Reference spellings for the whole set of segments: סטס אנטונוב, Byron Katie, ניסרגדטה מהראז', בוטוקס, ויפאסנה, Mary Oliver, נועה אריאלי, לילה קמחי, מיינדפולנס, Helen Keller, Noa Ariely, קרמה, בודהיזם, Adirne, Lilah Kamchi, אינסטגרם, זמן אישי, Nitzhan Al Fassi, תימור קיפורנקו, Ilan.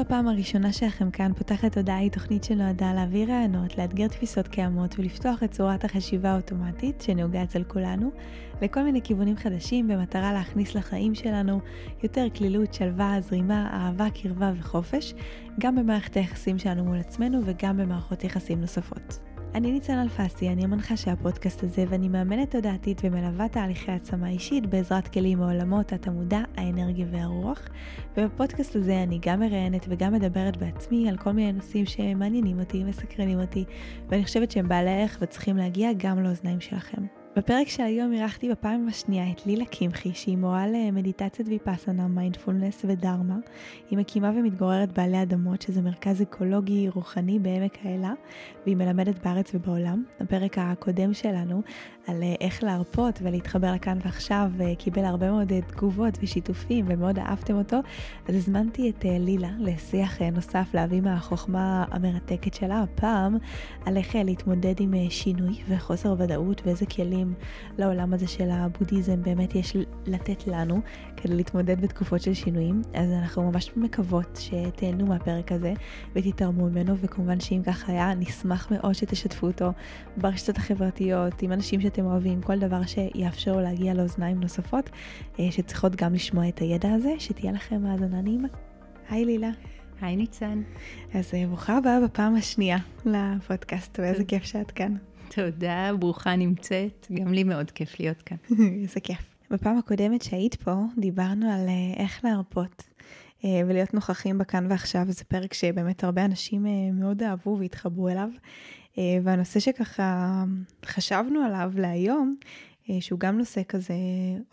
הפעם הראשונה שלכם כאן פותחת תודה היא תוכנית שנועדה להעביר רעיונות, לאתגר תפיסות קיימות ולפתוח את צורת החשיבה האוטומטית שנהוגה אצל כולנו לכל מיני כיוונים חדשים במטרה להכניס לחיים שלנו יותר כלילות, שלווה, זרימה, אהבה, קרבה וחופש, גם במערכת היחסים שלנו מול עצמנו וגם במערכות יחסים נוספות. אני ניצן אל פסי, אני המנחה של הפודקאסט הזה ואני מאמנת תודעתית ומלווה תהליכי העצמה אישית בעזרת כלים מעולמות התמודה, האנרגיה והרוח. ובפודקאסט הזה אני גם מראיינת וגם מדברת בעצמי על כל מיני נושאים שמעניינים אותי, מסקרנים אותי, ואני חושבת שהם בעלי ערך וצריכים להגיע גם לאוזניים שלכם. בפרק של היום אירחתי בפעם השנייה את לילה קמחי, שהיא מורה למדיטציית ויפאסנה, מיינדפולנס ודרמה. היא מקימה ומתגוררת בעלי אדמות, שזה מרכז אקולוגי רוחני בעמק האלה, והיא מלמדת בארץ ובעולם. הפרק הקודם שלנו על איך להרפות ולהתחבר לכאן ועכשיו, קיבל הרבה מאוד תגובות ושיתופים ומאוד אהבתם אותו, אז הזמנתי את לילה לשיח נוסף, להביא מהחוכמה המרתקת שלה הפעם על איך להתמודד עם שינוי וחוסר ודאות ואיזה כלים לעולם הזה של הבודהיזם באמת יש לתת לנו כדי להתמודד בתקופות של שינויים. אז אנחנו ממש מקוות שתהנו מהפרק הזה ותתרמו ממנו, וכמובן שאם כך היה נשמח מאוד שתשתפו אותו ברשתות החברתיות עם אנשים שאתם אוהבים, כל דבר שיאפשרו להגיע לאוזניים נוספות שצריכות גם לשמוע את הידע הזה. שתהיה לכם האזנה נעימה. היי לילה. היי ניצן. אז ברוכה הבאה בפעם השנייה לפודקאסט, ואיזה כיף שאת כאן. תודה, ברוכה נמצאת. גם לי מאוד כיף להיות כאן. זה כיף. בפעם הקודמת שהיית פה, דיברנו על איך להרפות ולהיות נוכחים בכאן ועכשיו. זה פרק שבאמת הרבה אנשים מאוד אהבו והתחברו אליו. והנושא שככה חשבנו עליו להיום, שהוא גם נושא כזה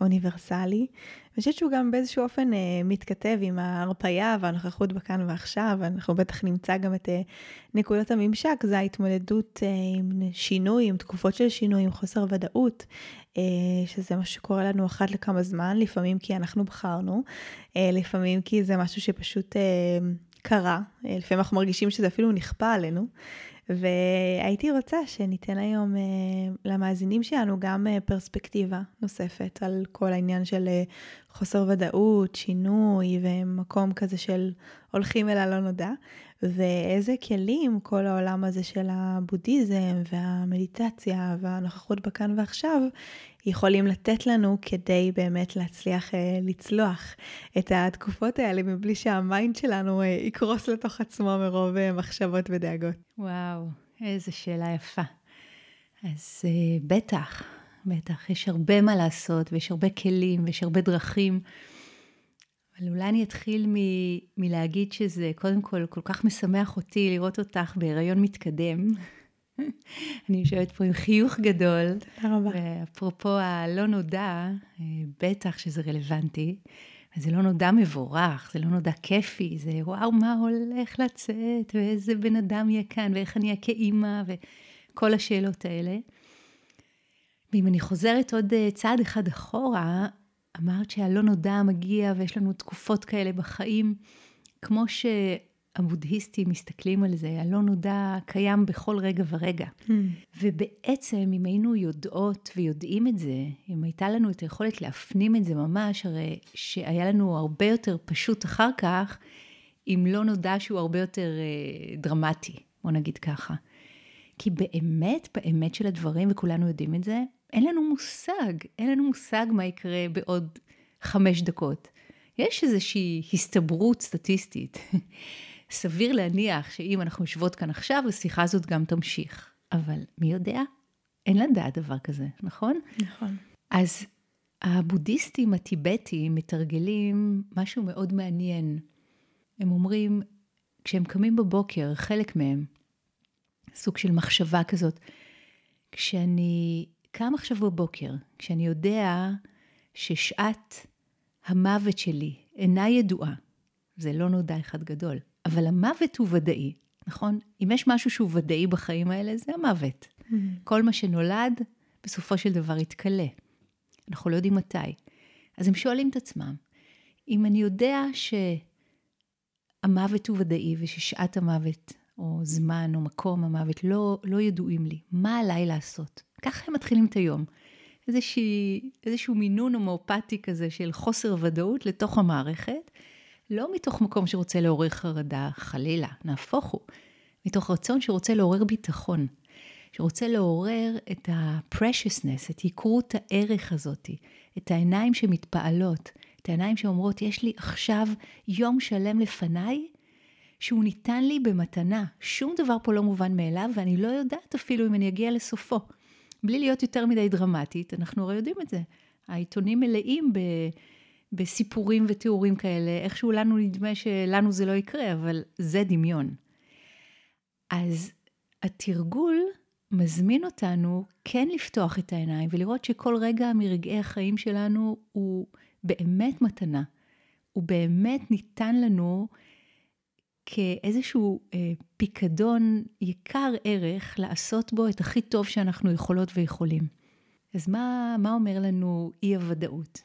אוניברסלי, ואני חושבת שהוא גם באיזשהו אופן מתכתב עם ההרפאיה והנוכחות בכאן ועכשיו. אנחנו בטח נמצא גם את נקודות הממשק, זה ההתמודדות עם שינוי, עם תקופות של שינוי, עם חוסר ודאות, שזה משהו שקורה לנו אחת לכמה זמן, לפעמים כי אנחנו בחרנו, לפעמים כי זה משהו שפשוט קרה, לפעמים אנחנו מרגישים שזה אפילו נכפה עלינו. והייתי רוצה שניתן היום למאזינים שלנו גם פרספקטיבה נוספת על כל העניין של חוסר ודאות, שינוי ומקום כזה של הולכים אל הלא נודע, ואיזה כלים כל העולם הזה של הבודהיזם והמדיטציה והנוכחות בכאן ועכשיו יכולים לתת לנו כדי באמת להצליח לצלוח את התקופות האלה מבלי שהמיינד שלנו יקרוס לתוך עצמו מרוב מחשבות ודאגות. וואו, איזו שאלה יפה. אז בטח, יש הרבה מה לעשות ויש הרבה כלים ויש הרבה דרכים. אבל אולי אני אתחיל מלהגיד שזה קודם כל כל כך משמח אותי לראות אותך בהיריון מתקדם. אני יושבת פה עם חיוך גדול. תודה רבה. ואפרופו הלא נודע, בטח שזה רלוונטי. זה לא נודע מבורך, זה לא נודע כיפי, זה וואו מה הולך לצאת, ואיזה בן אדם יהיה כאן, ואיך אני אהיה כאימא, וכל השאלות האלה. ואם אני חוזרת עוד צעד אחד אחורה, אמרת שהלא נודע מגיע, ויש לנו תקופות כאלה בחיים, כמו שהבודהיסטים מסתכלים על זה, הלא נודע קיים בכל רגע ורגע. ובעצם אם היינו יודעות ויודעים את זה, אם הייתה לנו את היכולת להפנים את זה ממש, הרי שהיה לנו הרבה יותר פשוט אחר כך, אם לא נודע שהוא הרבה יותר דרמטי, בוא נגיד ככה. כי באמת של הדברים, וכולנו יודעים את זה, אין לנו מושג מה יקרה בעוד 5 דקות. יש איזושהי הסתברות סטטיסטית. סביר להניח שאם אנחנו יושבות כאן עכשיו, השיחה הזאת גם תמשיך. אבל מי יודע? אין לדעת דבר כזה, נכון? נכון. אז הבודהיסטים הטיבטים מתרגלים משהו מאוד מעניין. הם אומרים, כשהם קמים בבוקר, חלק מהם, סוג של מחשבה כזאת, כשאני קם עכשיו בבוקר, כשאני יודע ששעת המוות שלי אינה ידועה, זה לא נודע אחד גדול, אבל המוות הוא ודאי, נכון? אם יש משהו שהוא ודאי בחיים האלה, זה המוות. כל מה שנולד בסופו של דבר יתקלה. אנחנו לא יודעים מתי. אז הם שואלים את עצמם, אם אני יודע שהמוות הוא ודאי, וששעת המוות, או זמן, או מקום המוות, לא ידועים לי, מה עליי לעשות? ככה הם מתחילים את היום. איזשהו מינון הומאופתי כזה, של חוסר ודאות לתוך המערכת, לא מתוך מקום שרוצה לעורר חרדה, חלילה, נהפוך הוא, מתוך רצון שרוצה לעורר ביטחון, שרוצה לעורר את ה-preciousness, את יקרות הערך הזאת, את העיניים שמתפעלות, את העיניים שאומרות, יש לי עכשיו יום שלם לפניי, שהוא ניתן לי במתנה, שום דבר פה לא מובן מאליו, ואני לא יודעת אפילו אם אני אגיע לסופו. בלי להיות יותר מדי דרמטית, אנחנו הרי יודעים את זה. העיתונים מלאים בסיפורים ותיאורים כאלה, איכשהו לנו נדמה שלנו זה לא יקרה, אבל זה דמיון. אז התרגול מזמין אותנו כן לפתוח את העיניים, ולראות שכל רגע מרגעי החיים שלנו הוא באמת מתנה, הוא באמת ניתן לנו כאיזשהו פיקדון יקר ערך, לעשות בו את הכי טוב שאנחנו יכולות ויכולים. אז מה אומר לנו אי הוודאות?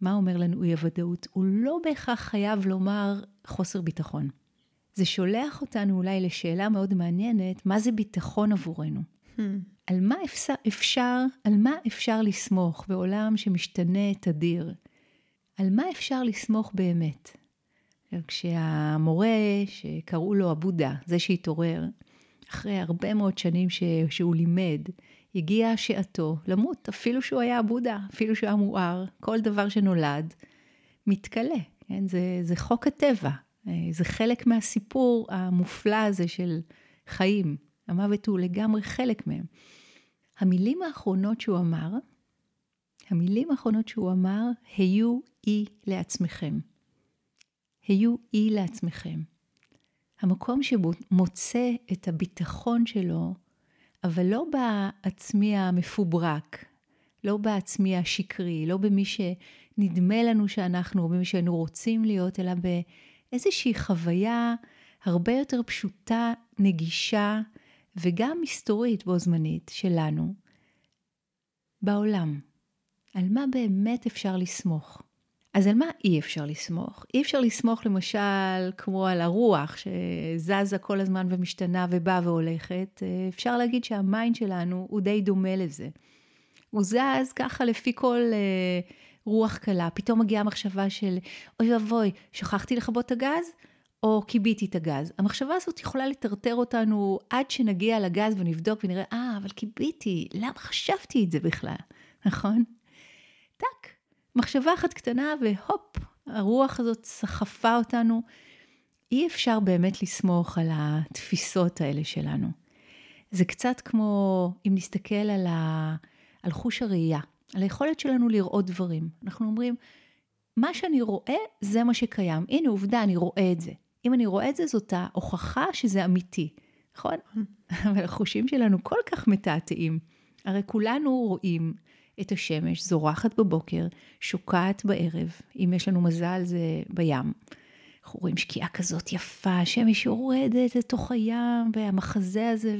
מה אומר לנו אי הוודאות? הוא לא בהכרח חייב לומר חוסר ביטחון. זה שולח אותנו אולי לשאלה מאוד מעניינת, מה זה ביטחון עבורנו? על מה אפשר לסמוך בעולם שמשתנה תדיר? על מה אפשר לסמוך באמת? כשהמורה שקראו לו הבודה, זה שהתעורר, אחרי הרבה מאוד שנים שהוא לימד, הגיע שעתו למות, אפילו שהוא היה הבודה, אפילו שהוא היה מואר, כל דבר שנולד, מתקלה. כן? זה חוק הטבע. זה חלק מהסיפור המופלא הזה של חיים. המוות הוא לגמרי חלק מהם. המילים האחרונות שהוא אמר, היו אי לעצמכם. היו אי לעצמכם. המקום שבו מוצא את הביטחון שלו, אבל לא בעצמי המפוברק, לא בעצמי השקרי, לא במי שנדמה לנו שאנחנו, או במי שאנו רוצים להיות, אלא באיזושהי חוויה הרבה יותר פשוטה, נגישה, וגם היסטורית בו זמנית שלנו, בעולם. על מה באמת אפשר לסמוך? אז על מה אי אפשר לסמוך? אי אפשר לסמוך למשל כמו על הרוח שזזה כל הזמן ומשתנה ובאה והולכת. אפשר להגיד שהמיינד שלנו הוא די דומה לזה. הוא זז ככה לפי כל רוח קלה. פתאום מגיעה המחשבה של אוי ואבוי, שכחתי לכבות את הגז או קיביתי את הגז. המחשבה הזאת יכולה לטרטר אותנו עד שנגיע לגז ונבדוק ונראה, אבל קיביתי, למה חשבתי את זה בכלל? נכון? טק. מחשבה אחת קטנה והופ, הרוח הזאת סחפה אותנו. אי אפשר באמת לסמוך על התפיסות האלה שלנו. זה קצת כמו אם נסתכל על חוש הראייה, על היכולת שלנו לראות דברים. אנחנו אומרים, מה שאני רואה זה מה שקיים. הנה עובדה, אני רואה את זה. אם אני רואה את זה, זאת ההוכחה שזה אמיתי. נכון? אבל החושים שלנו כל כך מתעתעים. הרי כולנו רואים את השמש, זורחת בבוקר, שוקעת בערב, אם יש לנו מזל זה בים. אנחנו רואים שקיעה כזאת יפה, השמש יורדת לתוך הים, והמחזה הזה,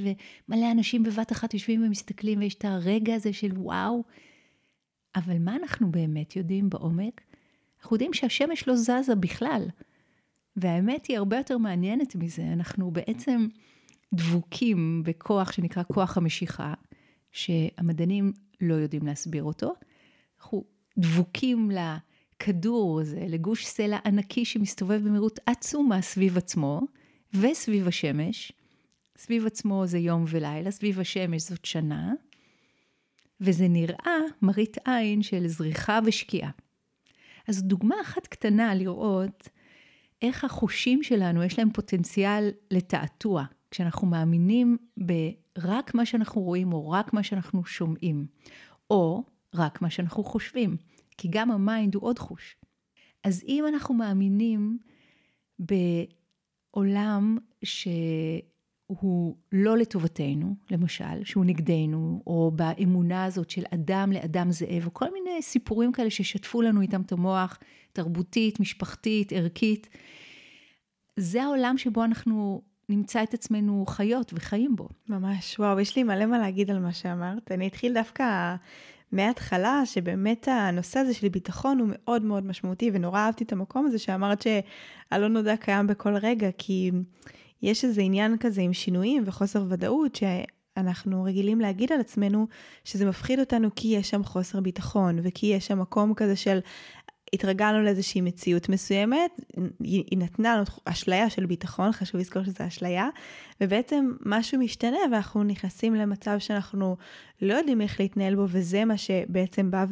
ומלא אנשים בבת אחת יושבים ומסתכלים, ויש את הרגע הזה של וואו. אבל מה אנחנו באמת יודעים בעומק? אנחנו יודעים שהשמש לא זזה בכלל. והאמת היא הרבה יותר מעניינת מזה. אנחנו בעצם דבוקים בכוח שנקרא כוח המשיכה, שהמדענים לא יודעים להסביר אותו. אנחנו דבוקים לכדור הזה, לגוש סלע ענקי שמסתובב במהירות עצומה סביב עצמו, וסביב השמש. סביב עצמו זה יום ולילה, סביב השמש זאת שנה, וזה נראה מרית עין של זריחה ושקיעה. אז דוגמה אחת קטנה לראות איך החושים שלנו יש להם פוטנציאל לתעתוע, כשאנחנו מאמינים רק מה שאנחנו רואים, או רק מה שאנחנו שומעים, או רק מה שאנחנו חושבים, כי גם המיינד הוא עוד חוש. אז אם אנחנו מאמינים בעולם שהוא לא לטובתנו, למשל, שהוא נגדנו, או באמונה הזאת של אדם לאדם זאב, או כל מיני סיפורים כאלה ששתפו לנו איתם את המוח, תרבותית, משפחתית, ערכית, זה העולם שבו אנחנו נמצא את עצמנו חיות וחיים בו. ממש, וואו, יש לי מלא מה להגיד על מה שאמרת. אני אתחיל דווקא מההתחלה, שבאמת הנושא הזה של ביטחון הוא מאוד מאוד משמעותי, ונורא אהבתי את המקום הזה שאמרת שהלא נודע קיים בכל רגע, כי יש איזה עניין כזה עם שינויים וחוסר ודאות, שאנחנו רגילים להגיד על עצמנו שזה מפחיד אותנו כי יש שם חוסר ביטחון, וכי יש שם מקום כזה של... התרגלנו לאיזושהי מציאות מסוימת, היא נתנה לנו אשליה של ביטחון, חשוב לזכור שזה אשליה, ובעצם משהו משתנה, ואנחנו נכנסים למצב שאנחנו לא יודעים איך להתנהל בו, וזה מה שבעצם בא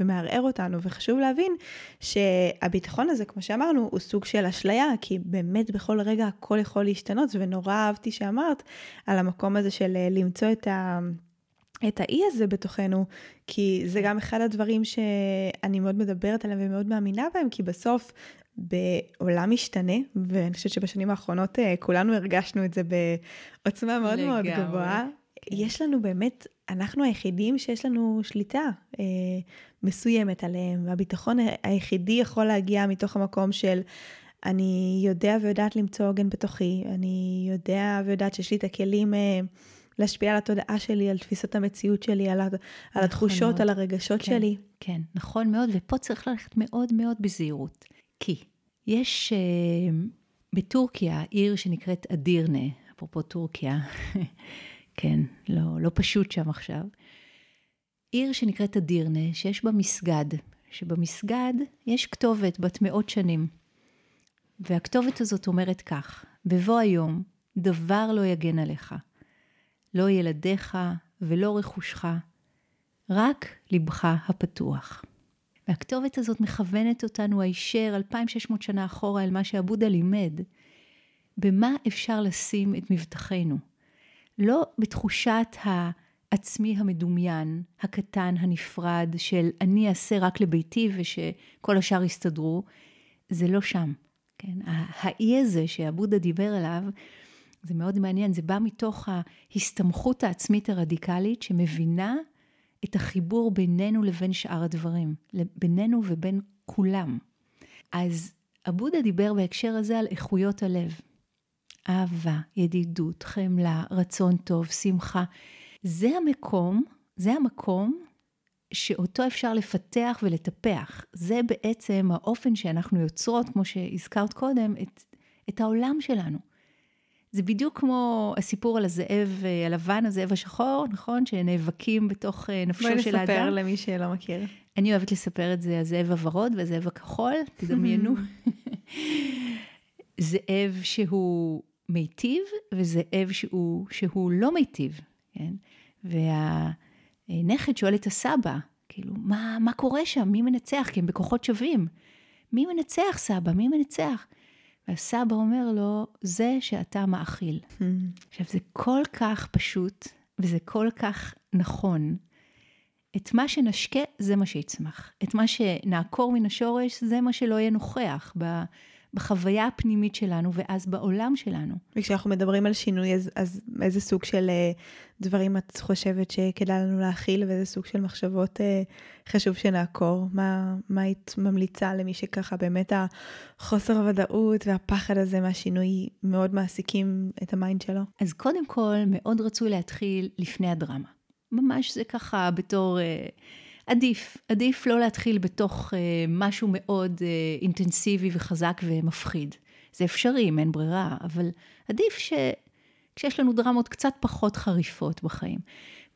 ומערער אותנו, וחשוב להבין שהביטחון הזה, כמו שאמרנו, הוא סוג של אשליה, כי באמת בכל רגע הכל יכול להשתנות, ונורא אהבתי שאמרת על המקום הזה של למצוא את האי הזה בתוכנו, כי זה גם אחד הדברים שאני מאוד מדברת עליהם ומאוד מאמינה בהם, כי בסוף בעולם משתנה, ואני חושבת שבשנים האחרונות כולנו הרגשנו את זה בעוצמה מאוד מאוד גבוהה. יש לנו באמת, אנחנו היחידים שיש לנו שליטה מסוימת עליהם, והביטחון היחידי יכול להגיע מתוך המקום של אני יודע ויודעת למצוא עוגן בתוכי, אני יודע ויודעת שיש לי את הכלים... להשפיע על התודעה שלי, על תפיסת המציאות שלי, על התחושות, על הרגשות שלי. כן, נכון מאוד, ופה צריך ללכת מאוד מאוד בזהירות. כי יש בטורקיה עיר שנקראת אדירנה, אפרופו טורקיה, כן, לא פשוט שם עכשיו, עיר שנקראת אדירנה, שיש בה מסגד, שבמסגד יש כתובת בת מאות שנים, והכתובת הזאת אומרת כך, בבוא היום דבר לא יגן עליך, לא ילדיך ולא רכושך, רק לבך הפתוח. והכתובת הזאת מכוונת אותנו הישר 2600 שנה אחורה אל מה שהבודה לימד, במה אפשר לשים את מבטחנו. לא בתחושת העצמי המדומיין, הקטן, הנפרד, של אני אעשה רק לביתי ושכל השאר יסתדרו, זה לא שם. כן? האי הזה שהבודה דיבר עליו, זה מאוד מעניין, זה בא מתוך ההסתמכות העצמית הרדיקלית שמבינה את החיבור בינינו לבין שאר הדברים, בינינו ובין כולם. אז הבודה דיבר בהקשר הזה על איכויות הלב. אהבה, ידידות, חמלה, רצון טוב, שמחה. זה המקום שאותו אפשר לפתח ולטפח. זה בעצם האופן שאנחנו יוצרות, כמו שהזכרת קודם, את העולם שלנו. זה בדיוק כמו הסיפור על הזאב הלבן, הזאב השחור, נכון? שנאבקים בתוך נפשו של האדם. בואי נספר למי שלא מכיר. אני אוהבת לספר את זה, הזאב הוורוד והזאב הכחול, תדמיינו. זאב שהוא מיטיב, וזאב שהוא לא מיטיב, כן? והנכד שואל את הסבא, כאילו, מה קורה שם? מי מנצח? כי הם בכוחות שווים. מי מנצח, סבא? מי מנצח? והסבא אומר לו, זה שאתה מאכיל. עכשיו, זה כל כך פשוט, וזה כל כך נכון. את מה שנשקה, זה מה שיצמח. את מה שנעקור מן השורש, זה מה שלא יהיה נוכח בחוויה הפנימית שלנו, ואז בעולם שלנו. וכשאנחנו מדברים על שינוי, אז איזה סוג של דברים את חושבת שכדאי לנו להכיל, ואיזה סוג של מחשבות חשוב שנעקור? מה היית ממליצה למי שככה באמת החוסר ודאות והפחד הזה מהשינוי מאוד מעסיקים את המיינד שלו? אז קודם כל, מאוד רצוי להתחיל לפני הדרמה. ממש זה ככה בתור... עדיף לא להתחיל בתוך משהו מאוד אינטנסיבי וחזק ומפחיד. זה אפשרי, אין ברירה, אבל עדיף שכשיש לנו דרמות קצת פחות חריפות בחיים.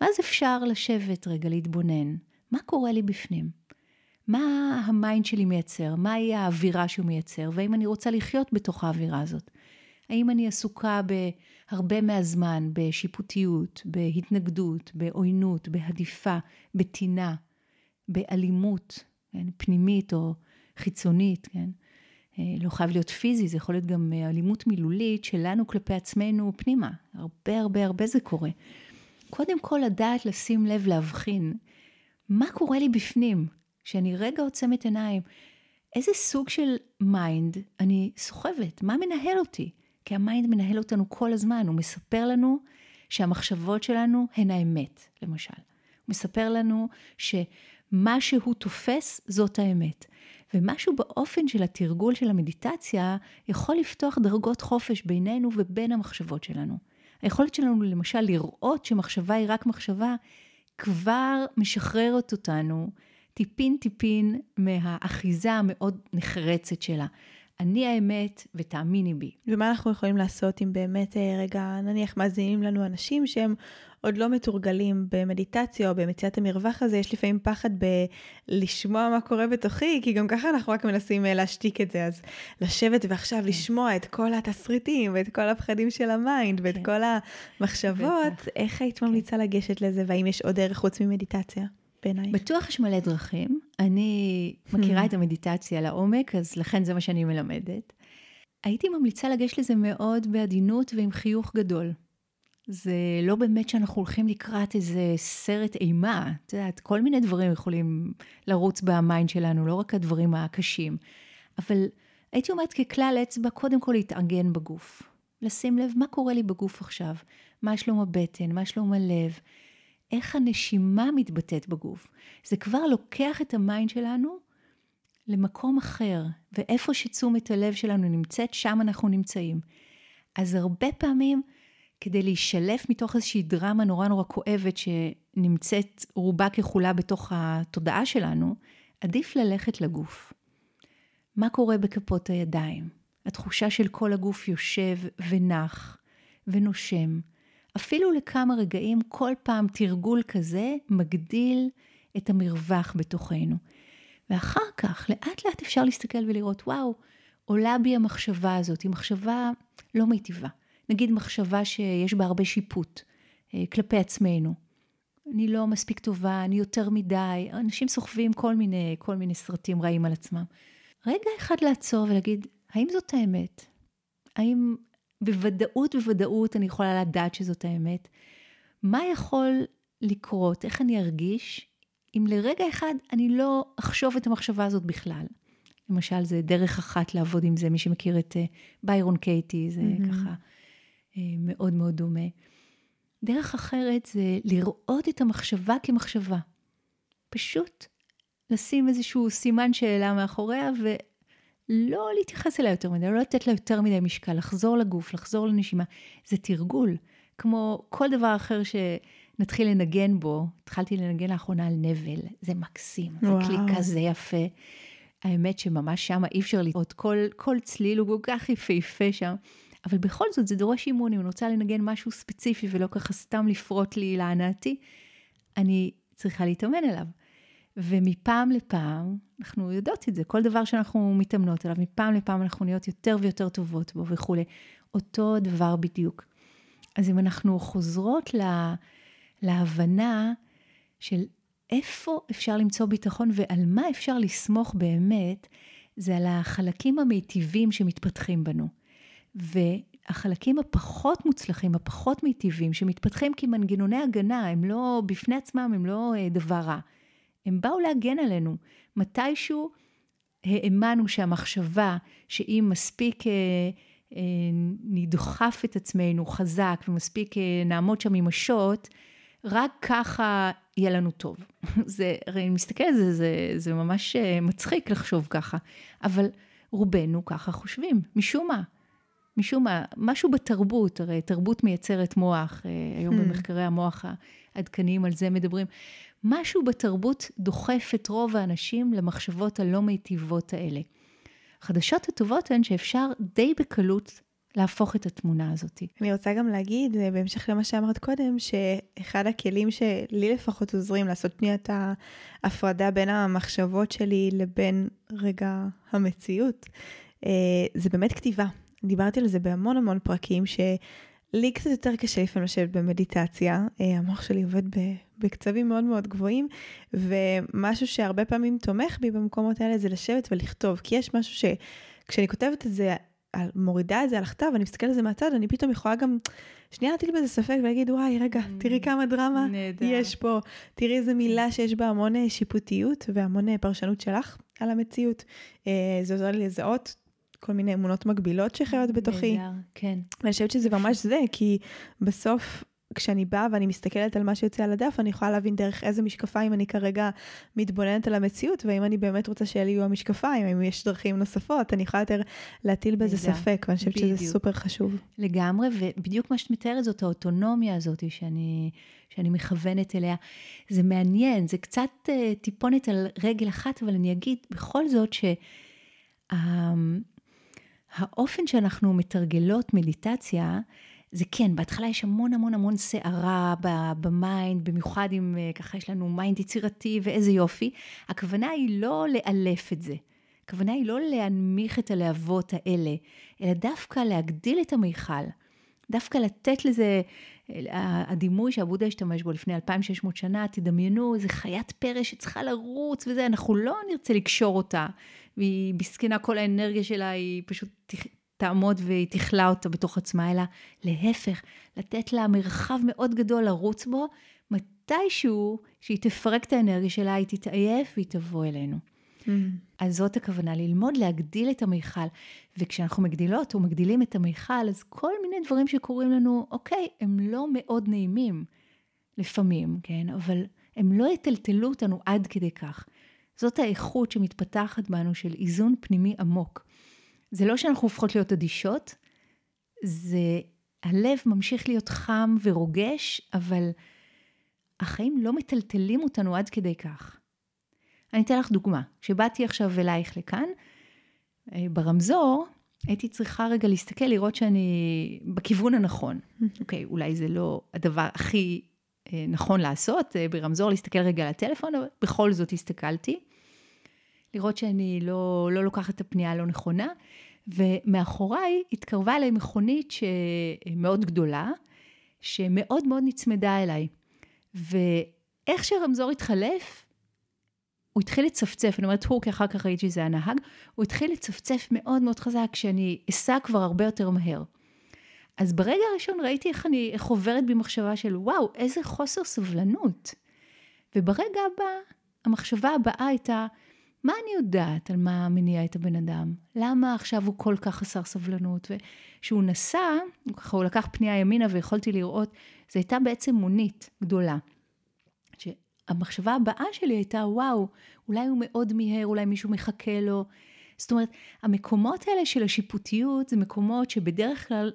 ואז אפשר לשבת רגע, להתבונן. מה קורה לי בפנים? מה המיינד שלי מייצר? מהי האווירה שהוא מייצר? והאם אני רוצה לחיות בתוך האווירה הזאת? האם אני עסוקה בהרבה מהזמן, בשיפוטיות, בהתנגדות, בעוינות, בהדיפה, בטינה? באלימות, כן, פנימית או חיצונית, כן? לא חייב להיות פיזי, זה יכול להיות גם אלימות מילולית שלנו כלפי עצמנו פנימה. הרבה זה קורה. קודם כל לדעת לשים לב להבחין, מה קורה לי בפנים? כשאני רגע עוצמת עיניים, איזה סוג של מיינד אני סוחבת? מה מנהל אותי? כי המיינד מנהל אותנו כל הזמן, הוא מספר לנו שהמחשבות שלנו הן האמת, למשל. הוא מספר לנו ש... מה שהוא תופס זאת האמת, ומשהו באופן של התרגול של המדיטציה יכול לפתוח דרגות חופש בינינו ובין המחשבות שלנו. היכולת שלנו למשל לראות שמחשבה היא רק מחשבה, כבר משחררת אותנו טיפין טיפין מהאחיזה המאוד נחרצת שלה. אני האמת ותאמיני בי. ומה אנחנו יכולים לעשות אם באמת רגע נניח מאזינים לנו אנשים שהם עוד לא מתורגלים במדיטציה או במציאת המרווח הזה, יש לפעמים פחד לשמוע מה קורה בתוכי, כי גם ככה אנחנו רק מנסים להשתיק את זה, אז לשבת ועכשיו לשמוע את כל התסריטים ואת כל הפחדים של המיינד ואת כל המחשבות, איך היית ממליצה לגשת לזה, והאם יש עוד דרך חוץ ממדיטציה? בעיניי. בטוח יש מלא דרכים, אני מכירה את המדיטציה לעומק, אז לכן זה מה שאני מלמדת. הייתי ממליצה לגשת לזה מאוד בעדינות ועם חיוך גדול. זה לא באמת שאנחנו הולכים לקראת איזה סרט אימה, את יודעת, כל מיני דברים יכולים לרוץ במיינד שלנו, לא רק הדברים הקשים. אבל הייתי אומרת ככלל אצבע, קודם כל להתארגן בגוף. לשים לב מה קורה לי בגוף עכשיו, מה שלום הבטן, מה שלום הלב, איך הנשימה מתבטאת בגוף. זה כבר לוקח את המיינד שלנו למקום אחר, ואיפה שתשומת הלב שלנו נמצאת, שם אנחנו נמצאים. אז הרבה פעמים, כדי להישלף מתוך איזושהי דרמה נורא נורא כואבת, שנמצאת רובה כחולה בתוך התודעה שלנו, עדיף ללכת לגוף. מה קורה בכפות הידיים? התחושה של כל הגוף יושב ונח ונושם, אפילו לכמה רגעים, כל פעם תרגול כזה מגדיל את המרווח בתוכנו. ואחר כך, לאט לאט אפשר להסתכל ולראות, וואו, עולה בי המחשבה הזאת, היא מחשבה לא מיטיבה. נגיד מחשבה שיש בה הרבה שיפוט כלפי עצמנו. אני לא מספיק טובה, אני יותר מדי, אנשים סוחבים כל מיני סרטים רעים על עצמם. רגע אחד לעצור ולהגיד, האם זאת האמת? האם בוודאות אני יכולה לדעת שזאת האמת? מה יכול לקרות? איך אני ארגיש? אם לרגע אחד אני לא אחשוב את המחשבה הזאת בכלל. למשל, זה דרך אחת לעבוד עם זה, מי שמכיר את ביירון קייטי, זה ככה מאוד מאוד דומה. דרך אחרת זה לראות את המחשבה כמחשבה. פשוט לשים איזשהו סימן שאלה מאחוריה ו... לא להתייחס אליה יותר מדי, לא לתת לה יותר מדי משקל, לחזור לגוף, לחזור לנשימה. זה תרגול, כמו כל דבר אחר שנתחיל לנגן בו. התחלתי לנגן לאחרונה על נבל, זה מקסים, וואו. זה כלי כזה יפה. האמת שממש שם אי אפשר לראות, כל צליל הוא כל כך יפהפה שם, אבל בכל זאת זה דורש אימון. אם אני רוצה לנגן משהו ספציפי ולא ככה סתם לפרוט לי לענתי, אני צריכה להתאמן אליו. ומפעם לפעם, אנחנו יודעות את זה, כל דבר שאנחנו מתאמנות עליו, מפעם לפעם אנחנו נהיות יותר ויותר טובות בו וכו'. אותו דבר בדיוק. אז אם אנחנו חוזרות להבנה של איפה אפשר למצוא ביטחון ועל מה אפשר לסמוך באמת, זה על החלקים המיטיבים שמתפתחים בנו. והחלקים הפחות מוצלחים, הפחות מיטיבים, שמתפתחים כמנגנוני הגנה, הם לא, בפני עצמם, הם לא דבר רע. הם באו להגן עלינו. מתישהו האמנו שהמחשבה, שאם מספיק נדחף את עצמנו חזק, ומספיק נעמוד שם עם השוט, רק ככה יהיה לנו טוב. זה, הרי אני מסתכלת, זה ממש מצחיק לחשוב ככה. אבל רובנו ככה חושבים. משום מה, משהו בתרבות, הרי תרבות מייצרת מוח, היום במחקרי המוח העדכניים על זה מדברים, משהו בתרבות דוחף את רוב האנשים למחשבות הלא מיטיבות האלה. החדשות הטובות הן שאפשר די בקלות להפוך את התמונה הזאת. אני רוצה גם להגיד, בהמשך למה שאמרת קודם, שאחד הכלים שלי לפחות עוזרים לעשות פניית ההפרדה בין המחשבות שלי לבין רגע המציאות, זה באמת כתיבה. דיברתי על זה בהמון המון פרקים, שלי קצת יותר קשה לפעמים לשבת במדיטציה, המוח שלי עובד בקצבים מאוד מאוד גבוהים, ומשהו שהרבה פעמים תומך בי במקומות האלה, זה לשבת ולכתוב, כי יש משהו שכשאני כותבת את זה, מורידה את זה על הכתב, אני מסתכלת על זה מהצד, אני פתאום יכולה גם, שנייה נטיל בזה ספק, ולהגיד, וואי, רגע, תראי כמה דרמה יש פה, תראי איזה מילה שיש בה המון שיפוטיות, והמון פרשנות שלך על המציאות, זה עוזר לי לזהות כל מיני אמונות מגבילות שחיות בתוכי. כן. ואני חושבת שזה ממש זה, כי בסוף כשאני באה ואני מסתכלת על מה שיוצא על הדף, אני יכולה להבין דרך איזה משקפיים אני כרגע מתבוננת על המציאות, ואם אני באמת רוצה שאלה יהיו המשקפיים, אם יש דרכים נוספות, אני יכולה יותר להטיל באיזה ספק, ואני חושבת שזה סופר חשוב. לגמרי, ובדיוק מה שאת מתארת זאת, האוטונומיה הזאת שאני מכוונת אליה, זה מעניין, זה קצת טיפונת על רגל אחת, אבל אני אגיד בכל זאת שהאופן שאנחנו מתרגלות מדיטציה, זה כן, בהתחלה יש המון המון המון שערה במיינד, במיוחד אם ככה יש לנו מיינד יצירתי ואיזה יופי, הכוונה היא לא לאלף את זה, הכוונה היא לא להנמיך את הלהבות האלה, אלא דווקא להגדיל את המיכל, דווקא לתת לזה, הדימוי שהבודה השתמש בו לפני 2600 שנה, תדמיינו, זה חיית פרש שצריכה לרוץ וזה, אנחנו לא נרצה לקשור אותה, והיא בסכנה כל האנרגיה שלה, היא פשוט תעמוד והיא תכלה אותה בתוך עצמה, אלא להפך, לתת לה מרחב מאוד גדול לרוץ בו, מתישהו שהיא תפרק את האנרגיה שלה, היא תתעייף והיא תבוא אלינו. אז זאת הכוונה, ללמוד להגדיל את המיכל, וכשאנחנו מגדילות או מגדילים את המיכל, אז כל מיני דברים שקורים לנו, אוקיי, הם לא מאוד נעימים לפעמים, כן? אבל הם לא יטלטלו אותנו עד כדי כך. זאת האיכות שמתפתחת בנו של איזון פנימי עמוק. זה לא שאנחנו הופכות להיות אדישות, זה הלב ממשיך להיות חם ורוגש, אבל החיים לא מטלטלים אותנו עד כדי כך. אני אתן לך דוגמה, כשבאתי עכשיו אלייך לכאן, ברמזור, הייתי צריכה רגע להסתכל, לראות שאני בכיוון הנכון. אוקיי, אולי זה לא הדבר הכי נכון לעשות, ברמזור להסתכל רגע לטלפון, אבל בכל זאת הסתכלתי. לראות שאני לא לוקחת את הפנייה הלא נכונה, ומאחוריי התקרבה אליי מכונית שמאוד גדולה, שמאוד מאוד נצמדה אליי. ואיך שהרמזור התחלף, הוא התחיל לצפצף, אני אומרת הוא, כי אחר כך ראיתי שזה הנהג, הוא התחיל לצפצף מאוד מאוד חזק, שאני אסע כבר הרבה יותר מהר. אז ברגע הראשון ראיתי איך אני חוברת במחשבה של, וואו, איזה חוסר סבלנות. וברגע הבא, המחשבה הבאה הייתה, מה אני יודעת על מה מניע את הבן אדם? למה עכשיו הוא כל כך חסר סבלנות? וכשהוא נסע, הוא לקח פנייה ימינה ויכולתי לראות, זה הייתה בעצם מונית גדולה. המחשבה הבאה שלי הייתה, וואו, אולי הוא מאוד מהר, אולי מישהו מחכה לו. זאת אומרת, המקומות האלה של השיפוטיות, זה מקומות שבדרך כלל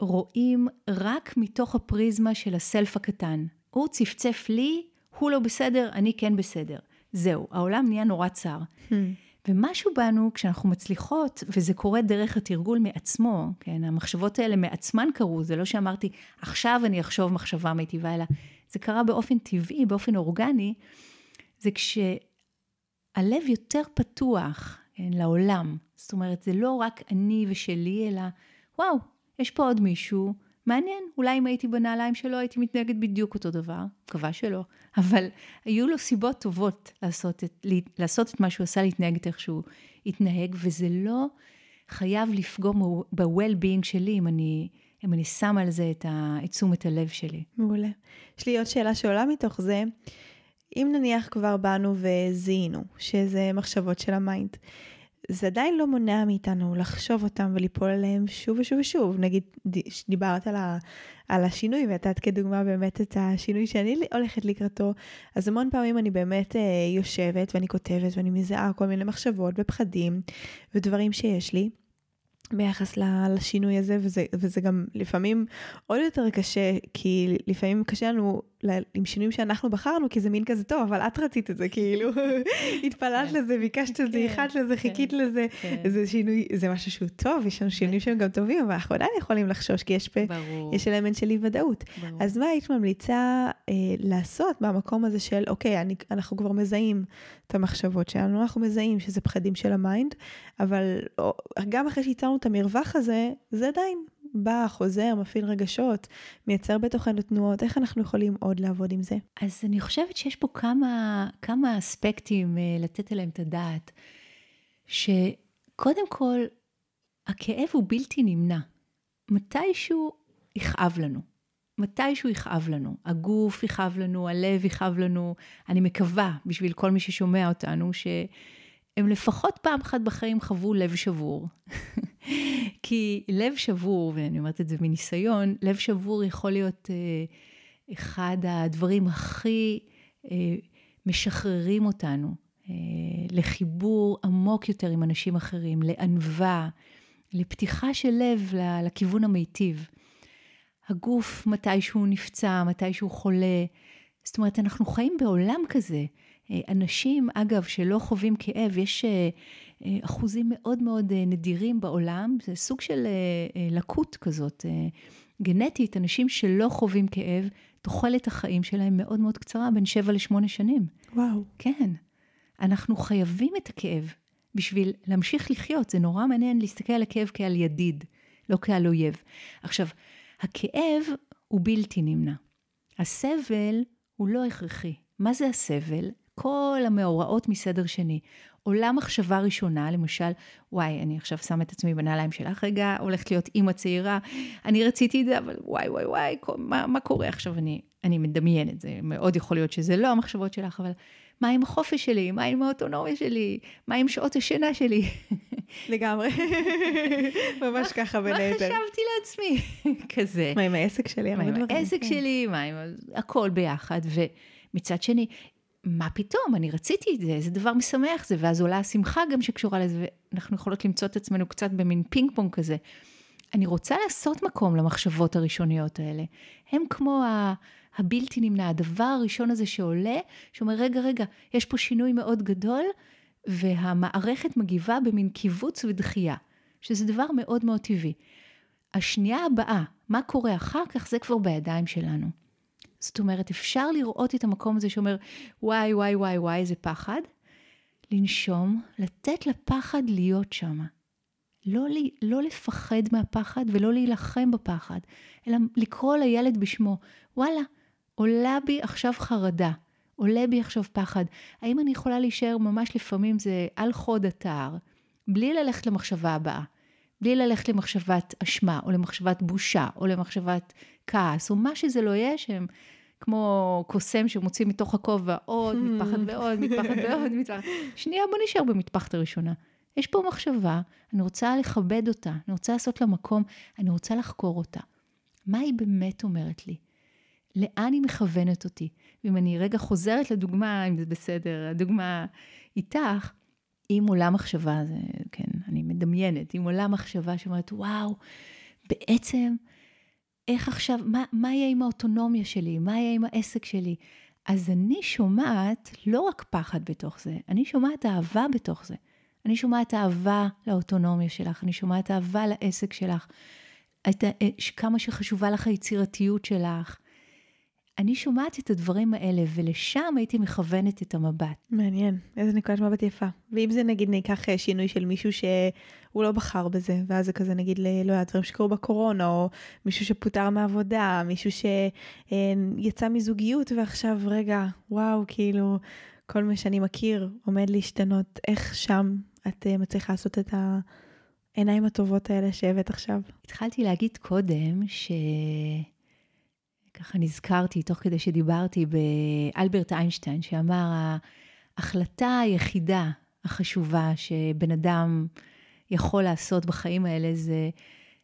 רואים רק מתוך הפריזמה של הסלף הקטן. הוא צפצף לי, הוא לא בסדר, אני כן בסדר. זהו, העולם נהיה נורא צר. ומשהו בנו, כשאנחנו מצליחות, וזה קורה דרך התרגול מעצמו, כן, המחשבות האלה מעצמן קרו, זה לא שאמרתי, עכשיו אני אחשוב מחשבה מיטיבה, אלא זה קרה באופן טבעי, באופן אורגני, זה כשהלב יותר פתוח, כן, לעולם. זאת אומרת, זה לא רק אני ושלי, אלא, וואו, יש פה עוד מישהו, מעניין, אולי אם הייתי בנעליים שלו, הייתי מתנהגת בדיוק אותו דבר, מקווה שלא, אבל היו לו סיבות טובות לעשות את מה שהוא עשה, להתנהג את איך שהוא התנהג, וזה לא חייב לפגוע ב-well-being שלי, אם אני שמה על זה את תשומת הלב שלי. מעולה. יש לי עוד שאלה שעולה מתוך זה, אם נניח כבר באנו וזיהינו, שזה מחשבות של המיינד, זה עדיין לא מונע מאיתנו לחשוב אותם וליפול עליהם שוב ושוב ושוב. נגיד, דיברת על השינוי, ואתה כדוגמה באמת את השינוי שאני הולכת לקראתו, אז המון פעמים אני באמת יושבת ואני כותבת ואני מזהה כל מיני מחשבות ופחדים ודברים שיש לי ביחס לשינוי הזה, וזה גם לפעמים עוד יותר קשה, כי לפעמים קשה לנו עם שינויים שאנחנו בחרנו, כי זה מין כזה טוב, אבל את רצית את זה, כאילו, התפללת לזה, ביקשת את זה, ייחדת לזה, חיכית לזה, זה שינוי, זה משהו שהוא טוב, יש לנו שינויים שהם גם טובים, אבל אנחנו עדיין יכולים לחשוש, כי יש אלמנט של אי ודאות. אז מה היית ממליצה לעשות מהמקום הזה של, אוקיי, אנחנו כבר מזהים את המחשבות שלנו, אנחנו מזהים שזה פחדים של המיינד, אבל גם אחרי שיצרנו את המרווח הזה, זה עדיין בא, חוזר, מפעיל רגשות, מייצר בתוכנו תנועות, איך אנחנו יכולים עוד לעבוד עם זה? אז אני חושבת שיש פה כמה אספקטים לתת עליהם את הדעת, שקודם כל, הכאב הוא בלתי נמנע. מתישהו יכאב לנו. מתישהו יכאב לנו. הגוף יכאב לנו, הלב יכאב לנו. אני מקווה בשביל כל מי ששומע אותנו, הם לפחות פעם אחת בחיים חוו לב שבור. כי לב שבור, ואני אומרת את זה מניסיון, לב שבור יכול להיות אחד הדברים הכי משחררים אותנו, לחיבור עמוק יותר עם אנשים אחרים, לענווה, לפתיחה של לב לכיוון המיטיב. הגוף מתי שהוא נפצע, מתי שהוא חולה, זאת אומרת אנחנו חיים בעולם כזה. אנשים, אגב, שלא חווים כאב, יש אחוזים מאוד מאוד נדירים בעולם, זה סוג של לקות כזאת, גנטית, אנשים שלא חווים כאב, תוחלת החיים שלהם מאוד מאוד קצרה, בין 7 ל-8 שנים. וואו. כן. אנחנו חייבים את הכאב, בשביל להמשיך לחיות, זה נורא מעניין להסתכל על הכאב כעל ידיד, לא כעל אויב. עכשיו, הכאב הוא בלתי נמנע. הסבל הוא לא הכרחי. מה זה הסבל? כל המאורעות מסדר שני. עולה מחשבה ראשונה, למשל, וואי, אני עכשיו שם את עצמי בנעליים שלך רגע, הולכת להיות אמא צעירה, אני רציתי את זה, אבל וואי, וואי, וואי, מה קורה עכשיו? אני מדמיין את זה, מאוד יכול להיות שזה לא המחשבות שלך, אבל מה עם החופש שלי? מה עם האוטונומיה שלי? מה עם שעות השינה שלי? לגמרי. ממש ככה בין היתר. מה חשבתי לעצמי? כזה. מה עם העסק שלי? מה עם העסק שלי? מה עם הכל ביחד? ומצד שני, מה פתאום? אני רציתי את זה, זה דבר משמח זה, ואז עולה השמחה גם שקשורה לזה, ואנחנו יכולות למצוא את עצמנו קצת במין פינג פונג כזה. אני רוצה לעשות מקום למחשבות הראשוניות האלה. הם כמו הבלתי נמנע, הדבר הראשון הזה שעולה, שאומר, רגע, יש פה שינוי מאוד גדול, והמערכת מגיבה במין קיבוץ ודחייה, שזה דבר מאוד מאוד טבעי. השנייה הבאה, מה קורה אחר כך, זה כבר בידיים שלנו. זאת אומרת, אפשר לראות את המקום הזה שאומר, וואי, וואי, וואי, וואי, זה פחד. לנשום, לתת לפחד להיות שם. לא לפחד מהפחד ולא להילחם בפחד, אלא לקרוא לילד בשמו, וואלה, עולה בי עכשיו חרדה, עולה בי עכשיו פחד, האם אני יכולה להישאר ממש לפעמים זה על חוד התער, בלי ללכת למחשבה הבאה, בלי ללכת למחשבת אשמה, או למחשבת בושה, או למחשבת כעס, או מה שזה לא יהיה שהם, כמו קוסם שמוצאים מתוך הכובע, עוד מטפחת ועוד, מטפחת ועוד, שנייה בוא נשאר במטפחת הראשונה, יש פה מחשבה, אני רוצה לכבד אותה, אני רוצה לעשות לה מקום, אני רוצה לחקור אותה. מה היא באמת אומרת לי? לאן היא מכוונת אותי? ואם אני רגע חוזרת לדוגמה, אם זה בסדר, הדוגמה איתך, אם עולה מחשבה, זה, כן, אני מדמיינת, אם עולה מחשבה שאומרת, וואו, בעצם, איך עכשיו, מה יהיה עם האוטונומיה שלי? מה יהיה עם העסק שלי? אז אני שומעת לא רק פחד בתוך זה, אני שומעת אהבה בתוך זה. אני שומעת אהבה לאוטונומיה שלך, אני שומעת אהבה לעסק שלך, כמה שחשובה לך היצירתיות שלך. אני שומעת את הדברים האלה, ולשם הייתי מכוונת את המבט. מעניין, איזה נקודת מבט יפה. ואם זה נגיד ניקח שינוי של מישהו שהוא לא בחר בזה, ואז זה כזה נגיד לדברים שקרו בקורונה, או מישהו שפוטר מעבודה, מישהו שיצא מזוגיות, ועכשיו רגע, וואו, כאילו... כל מה שאני מכיר עומד להשתנות, איך שם את מצליחה לעשות את העיניים הטובות האלה שהבאת עכשיו? התחלתי להגיד קודם שככה נזכרתי תוך כדי שדיברתי באלברט איינשטיין שאמר ההחלטה היחידה החשובה שבן אדם יכול לעשות בחיים האלה זה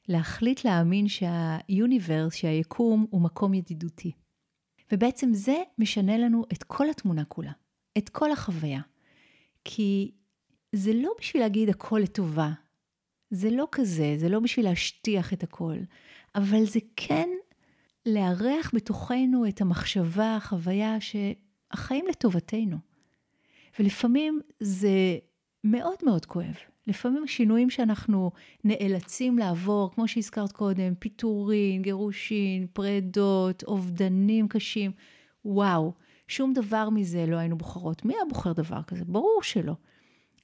להחליט להאמין שהיוניברס, שהיקום הוא מקום ידידותי. ובעצם זה משנה לנו את כל התמונה כולה. את כל החוויה, כי זה לא בשביל להגיד הכל לטובה, זה לא כזה, זה לא בשביל להשטיח את הכל, אבל זה כן להארח בתוכנו את המחשבה, החוויה שהחיים לטובתנו, ולפעמים זה מאוד מאוד כואב, לפעמים השינויים שאנחנו נאלצים לעבור, כמו שהזכרת קודם, פיטורים, גירושים, פרדות, אובדנים קשים, וואו, שום דבר מזה לא היינו בוחרות. מי היה בוחר דבר כזה? ברור שלא.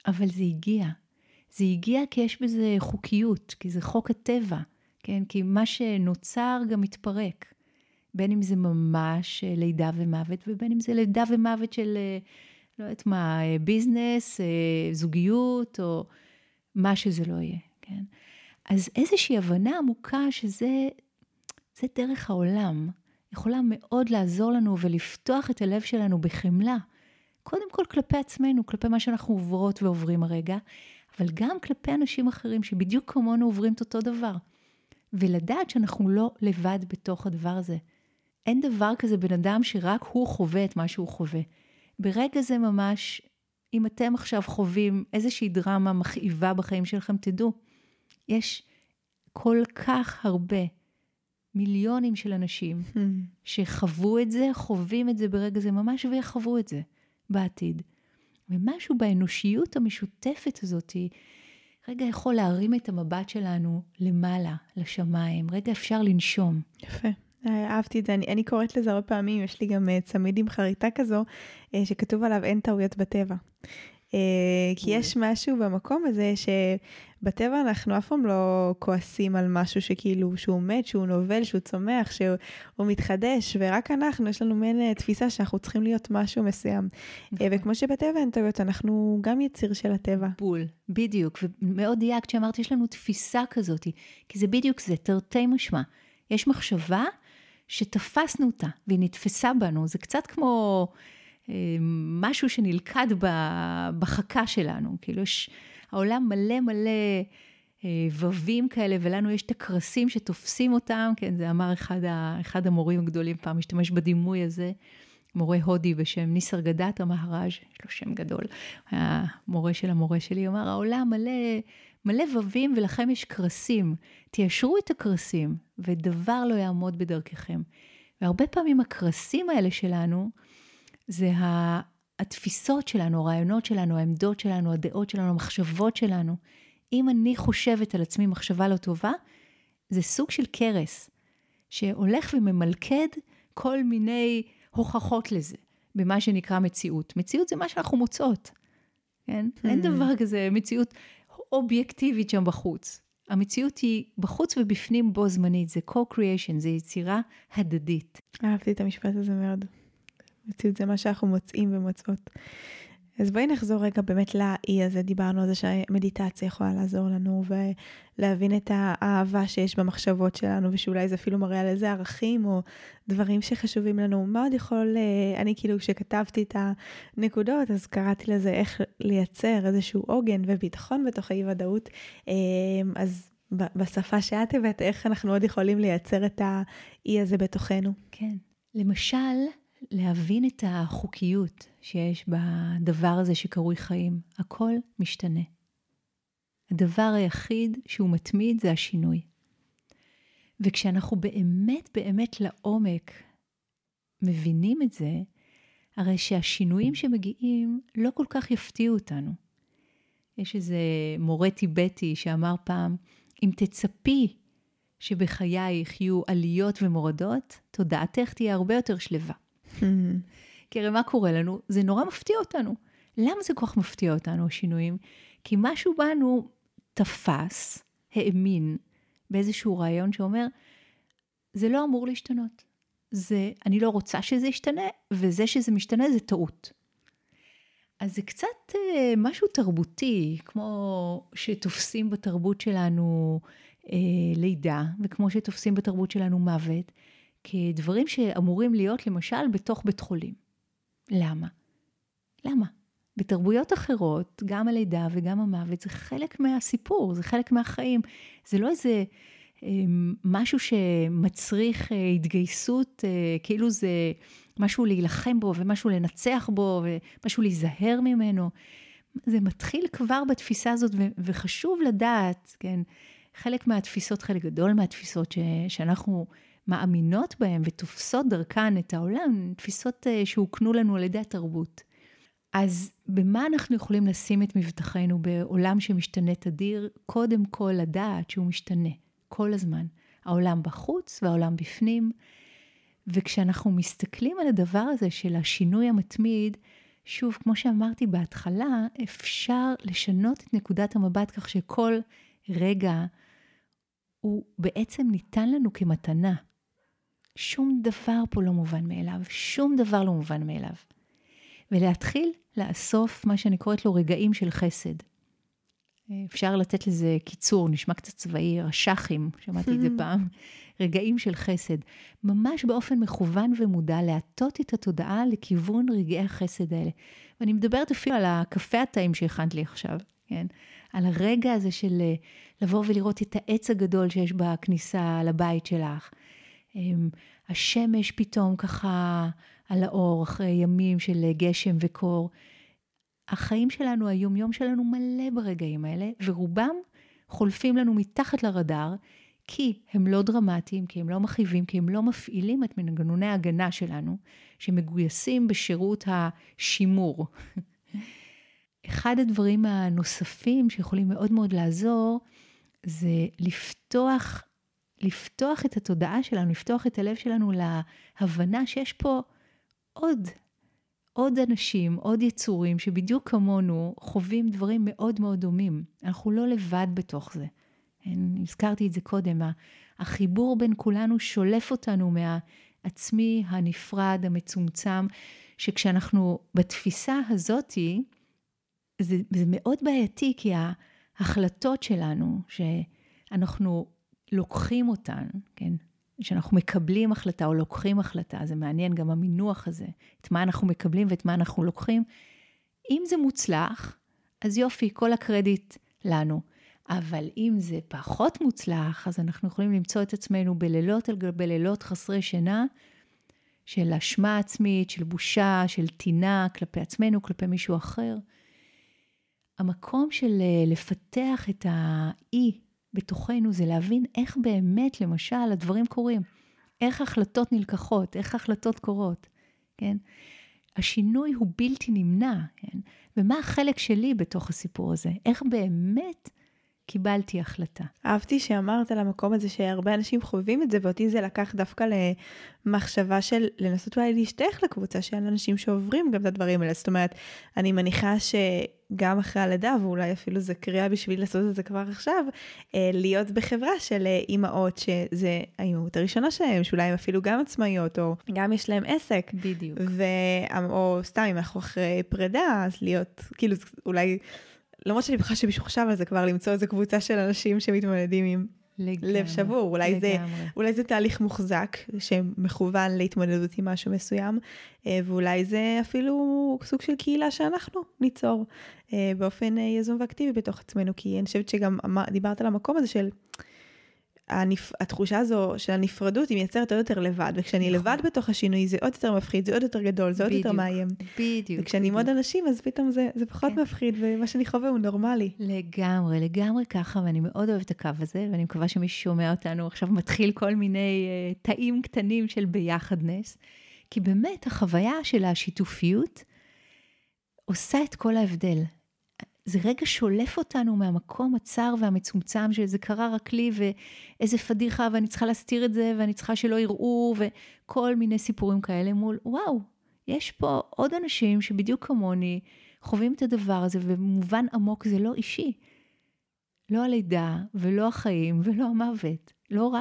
אבל זה הגיע. זה הגיע כי יש בזה חוקיות, כי זה חוק הטבע, כן? כי מה שנוצר גם מתפרק. בין אם זה ממש לידה ומוות, ובין אם זה לידה ומוות של, לא יודעת מה, ביזנס, זוגיות, או מה שזה לא יהיה, כן? אז איזושהי הבנה עמוקה שזה דרך העולם, יכולה מאוד לעזור לנו ולפתוח את הלב שלנו בחמלה קודם כל כלפי עצמנו, כלפי מה שאנחנו עוברות ועוברים הרגע, אבל גם כלפי אנשים אחרים שבדיוק כמונו עוברים את אותו דבר. ולדעת שאנחנו לא לבד בתוך הדבר הזה. אין דבר כזה בן אדם שרק הוא חווה את מה שהוא חווה. ברגע זה ממש, אם אתם עכשיו חווים איזושהי דרמה מכאיבה בחיים שלכם, תדעו, יש כל כך הרבה מיליונים של אנשים שחוו את זה, חווים את זה ברגע זה ממש ויחוו את זה בעתיד. ומשהו באנושיות המשותפת הזאת, רגע יכול להרים את המבט שלנו למעלה, לשמיים, רגע אפשר לנשום. יפה. אהבתי את זה, אני קוראת לזה הרבה פעמים, יש לי גם צמיד עם חריטה כזו, שכתוב עליו אין טעויות בטבע. כי יש משהו במקום הזה, שבטבע אנחנו אף פעם לא כועסים על משהו שכאילו, שהוא מת, שהוא נובל, שהוא צומח, שהוא מתחדש, ורק אנחנו, יש לנו מעין תפיסה שאנחנו צריכים להיות משהו מסוים. וכמו שבטבע אין טעויות, אנחנו גם יציר של הטבע. בול, בדיוק, ומאוד דייקת שאמרת, יש לנו תפיסה כזאת, כי זה בדיוק זה, תרתי משמע. יש מחשבה, שתפסנו אותה, והיא נתפסה בנו, זה קצת כמו משהו שנלכד בחכה שלנו, כאילו יש, העולם מלא מלא ווים כאלה, ולנו יש את הקרסים שתופסים אותם, כן, זה אמר אחד המורים הגדולים פעם, משתמש בדימוי הזה, מורה הודי בשם ניסרגדטה מהראז', יש לו שם גדול, המורה של המורה שלי, אמר, העולם מלא, מלא ווים ולכם יש קרסים, תיישרו את הקרסים, ודבר לא יעמוד בדרככם. והרבה פעמים הקרסים האלה שלנו, זה התפיסות שלנו, הרעיונות שלנו, העמדות שלנו, הדעות שלנו, המחשבות שלנו. אם אני חושבת על עצמי מחשבה לא טובה, זה סוג של קרס, שהולך וממלכד כל מיני הוכחות לזה, במה שנקרא מציאות. מציאות זה מה שאנחנו מוצאות, כן? אין דבר כזה, מציאות אובייקטיבית שם בחוץ. המציאות היא בחוץ ובפנים בו זמנית, זה co-creation, זה יצירה הדדית. אהבתי את המשפט הזה מאוד. מציאות זה מה שאנחנו מוצאים ומוצאות. אז בואי נחזור רגע באמת לאי הזה, דיברנו על זה שמדיטציה יכולה לעזור לנו, ולהבין את האהבה שיש במחשבות שלנו, ושאולי זה אפילו מראה על איזה ערכים, או דברים שחשובים לנו, מה עוד יכול, אני כאילו כשכתבתי את הנקודות, אז קראתי לזה איך לייצר איזשהו עוגן וביטחון בתוך האי ודאות, אז בשפה שאת הבאת, איך אנחנו עוד יכולים לייצר את האי הזה בתוכנו? כן, למשל, להבין את החוקיות שיש בדבר הזה שקרוי חיים. הכל משתנה. הדבר היחיד שהוא מתמיד זה השינוי. וכשאנחנו באמת באמת לעומק מבינים את זה, הרי שהשינויים שמגיעים לא כל כך יפתיעו אותנו. יש איזה מורה טיבטי שאמר פעם, אם תצפי שבחייך יהיו עליות ומורדות, תודעתך תהיה הרבה יותר שלווה. כי הרי מה קורה לנו? זה נורא מפתיע אותנו. למה זה כל כך מפתיע אותנו, השינויים? כי משהו בנו תפס, האמין, באיזשהו רעיון שאומר, זה לא אמור להשתנות. זה, אני לא רוצה שזה ישתנה, וזה שזה משתנה זה טעות. אז זה קצת משהו תרבותי, כמו שתופסים בתרבות שלנו לידה, וכמו שתופסים בתרבות שלנו מוות, כדברים שאמורים להיות למשל בתוך בית חולים. למה? למה? בתרבויות אחרות, גם הלידה וגם המוות, זה חלק מהסיפור, זה חלק מהחיים. זה לא איזה משהו שמצריך התגייסות, כאילו זה משהו להילחם בו ומשהו לנצח בו ומשהו להיזהר ממנו. זה מתחיל כבר בתפיסה הזאת וחשוב לדעת, כן? חלק מהתפיסות, חלק גדול מהתפיסות שאנחנו מאמינות בהם ותופסות דרכן את העולם, תפיסות שהוקנו לנו על ידי התרבות. אז במה אנחנו יכולים לשים את מבטחנו בעולם שמשתנה תדיר? קודם כל לדעת שהוא משתנה כל הזמן. העולם בחוץ והעולם בפנים. וכשאנחנו מסתכלים על הדבר הזה של השינוי המתמיד, שוב, כמו שאמרתי בהתחלה, אפשר לשנות את נקודת המבט כך שכל רגע הוא בעצם ניתן לנו כמתנה. שום דבר פה לא מובן מאליו, שום דבר לא מובן מאליו. ולהתחיל לאסוף מה שאני קוראת לו רגעים של חסד. אפשר לתת לזה קיצור, נשמע קצת צבאי, רש"חים, שמעתי את זה פעם, רגעים של חסד, ממש באופן מכוון ומודע, להטות את התודעה לכיוון רגעי החסד האלה. ואני מדברת אפילו על הקפה הטעים שהכנת לי עכשיו, כן? על הרגע הזה של לבוא ולראות את העץ הגדול שיש בכניסה לבית שלך. השמש פתאום ככה על האור, אחרי ימים של גשם וקור. החיים שלנו, היום-יום שלנו מלא ברגעים האלה, ורובם חולפים לנו מתחת לרדאר, כי הם לא דרמטיים, כי הם לא מכאיבים, כי הם לא מפעילים את מנגנוני ההגנה שלנו, שמגויסים בשירות השימור. אחד הדברים הנוספים שיכולים מאוד מאוד לעזור, זה לפתוח את התודעה שלנו, לפתוח את הלב שלנו להבנה שיש פה עוד אנשים, עוד יצורים שבדיוק כמונו חווים דברים מאוד מאוד דומים. אנחנו לא לבד בתוך זה. הזכרתי את זה קודם, החיבור בין כולנו שולף אותנו מהעצמי הנפרד, המצומצם, שכשאנחנו בתפיסה הזאת, זה מאוד בעייתי, כי ההחלטות שלנו, שאנחנו לוקחים אותן, כן? שאנחנו מקבלים החלטה או לוקחים החלטה, זה מעניין גם המינוח הזה, את מה אנחנו מקבלים ואת מה אנחנו לוקחים. אם זה מוצלח, אז יופי, כל הקרדיט לנו. אבל אם זה פחות מוצלח, אז אנחנו יכולים למצוא את עצמנו בלילות על גבי לילות חסרי שינה, של אשמה עצמית, של בושה, של טינה, כלפי עצמנו, כלפי מישהו אחר. המקום של לפתח את האי, בתוכנו זה להבין איך באמת, למשל, הדברים קורים, איך החלטות נלקחות, איך החלטות קורות, כן? השינוי הוא בלתי נמנע, כן? ומה החלק שלי בתוך הסיפור הזה? איך באמת קיבלתי החלטה? אהבתי שאמרת על המקום הזה שהרבה אנשים חווים את זה, ואותי זה לקח דווקא למחשבה של לנסות אולי להשתייך לקבוצה של אנשים שעוברים גם את הדברים האלה. זאת אומרת, אני מניחה גם אחרי הלידה, ואולי אפילו זה קריאה בשביל לעשות את זה כבר עכשיו, להיות בחברה של אימהות, שזה האימהות הראשונה שלהם, שאולי הם אפילו גם עצמאיות, או גם יש להם עסק. בדיוק. או סתם, אם אנחנו אחרי פרידה, אז להיות, כאילו, אולי, למרות שאני בכלל שמישהו חשב על זה כבר, למצוא איזו קבוצה של אנשים שמתמודדים עם לב שבור. אולי זה תהליך מוחזק, שמכוון להתמודדות עם משהו מסוים, ואולי זה אפילו סוג של קהילה שאנחנו ניצור באופן יזום ואקטיבי בתוך עצמנו, כי אני חושבת שגם דיברת על המקום הזה של התחושה הזו של הנפרדות, היא מייצרת עוד יותר לבד, וכשאני לבד בתוך השינוי, זה עוד יותר מפחיד, זה עוד יותר גדול, זה עוד יותר מאיים. בדיוק. וכשאני עם עוד אנשים, אז פתאום זה פחות מפחיד, ומה שאני חווה הוא נורמלי. לגמרי, לגמרי ככה, ואני מאוד אוהבת הקו הזה, ואני מקווה שמישהו שומע אותנו עכשיו מתחיל כל מיני תאים קטנים של ביחדנס, כי באמת החוויה של השיתופיות עושה את כל ההבדל. זה רגע שולף אותנו מהמקום הצר והמצומצם, שזה קרה רק לי, ואיזה פדיחה, ואני צריכה להסתיר את זה, ואני צריכה שלא יראו, וכל מיני סיפורים כאלה מול, וואו, יש פה עוד אנשים שבדיוק כמוני, חווים את הדבר הזה, ובמובן עמוק זה לא אישי. לא הלידה, ולא החיים, ולא המוות. לא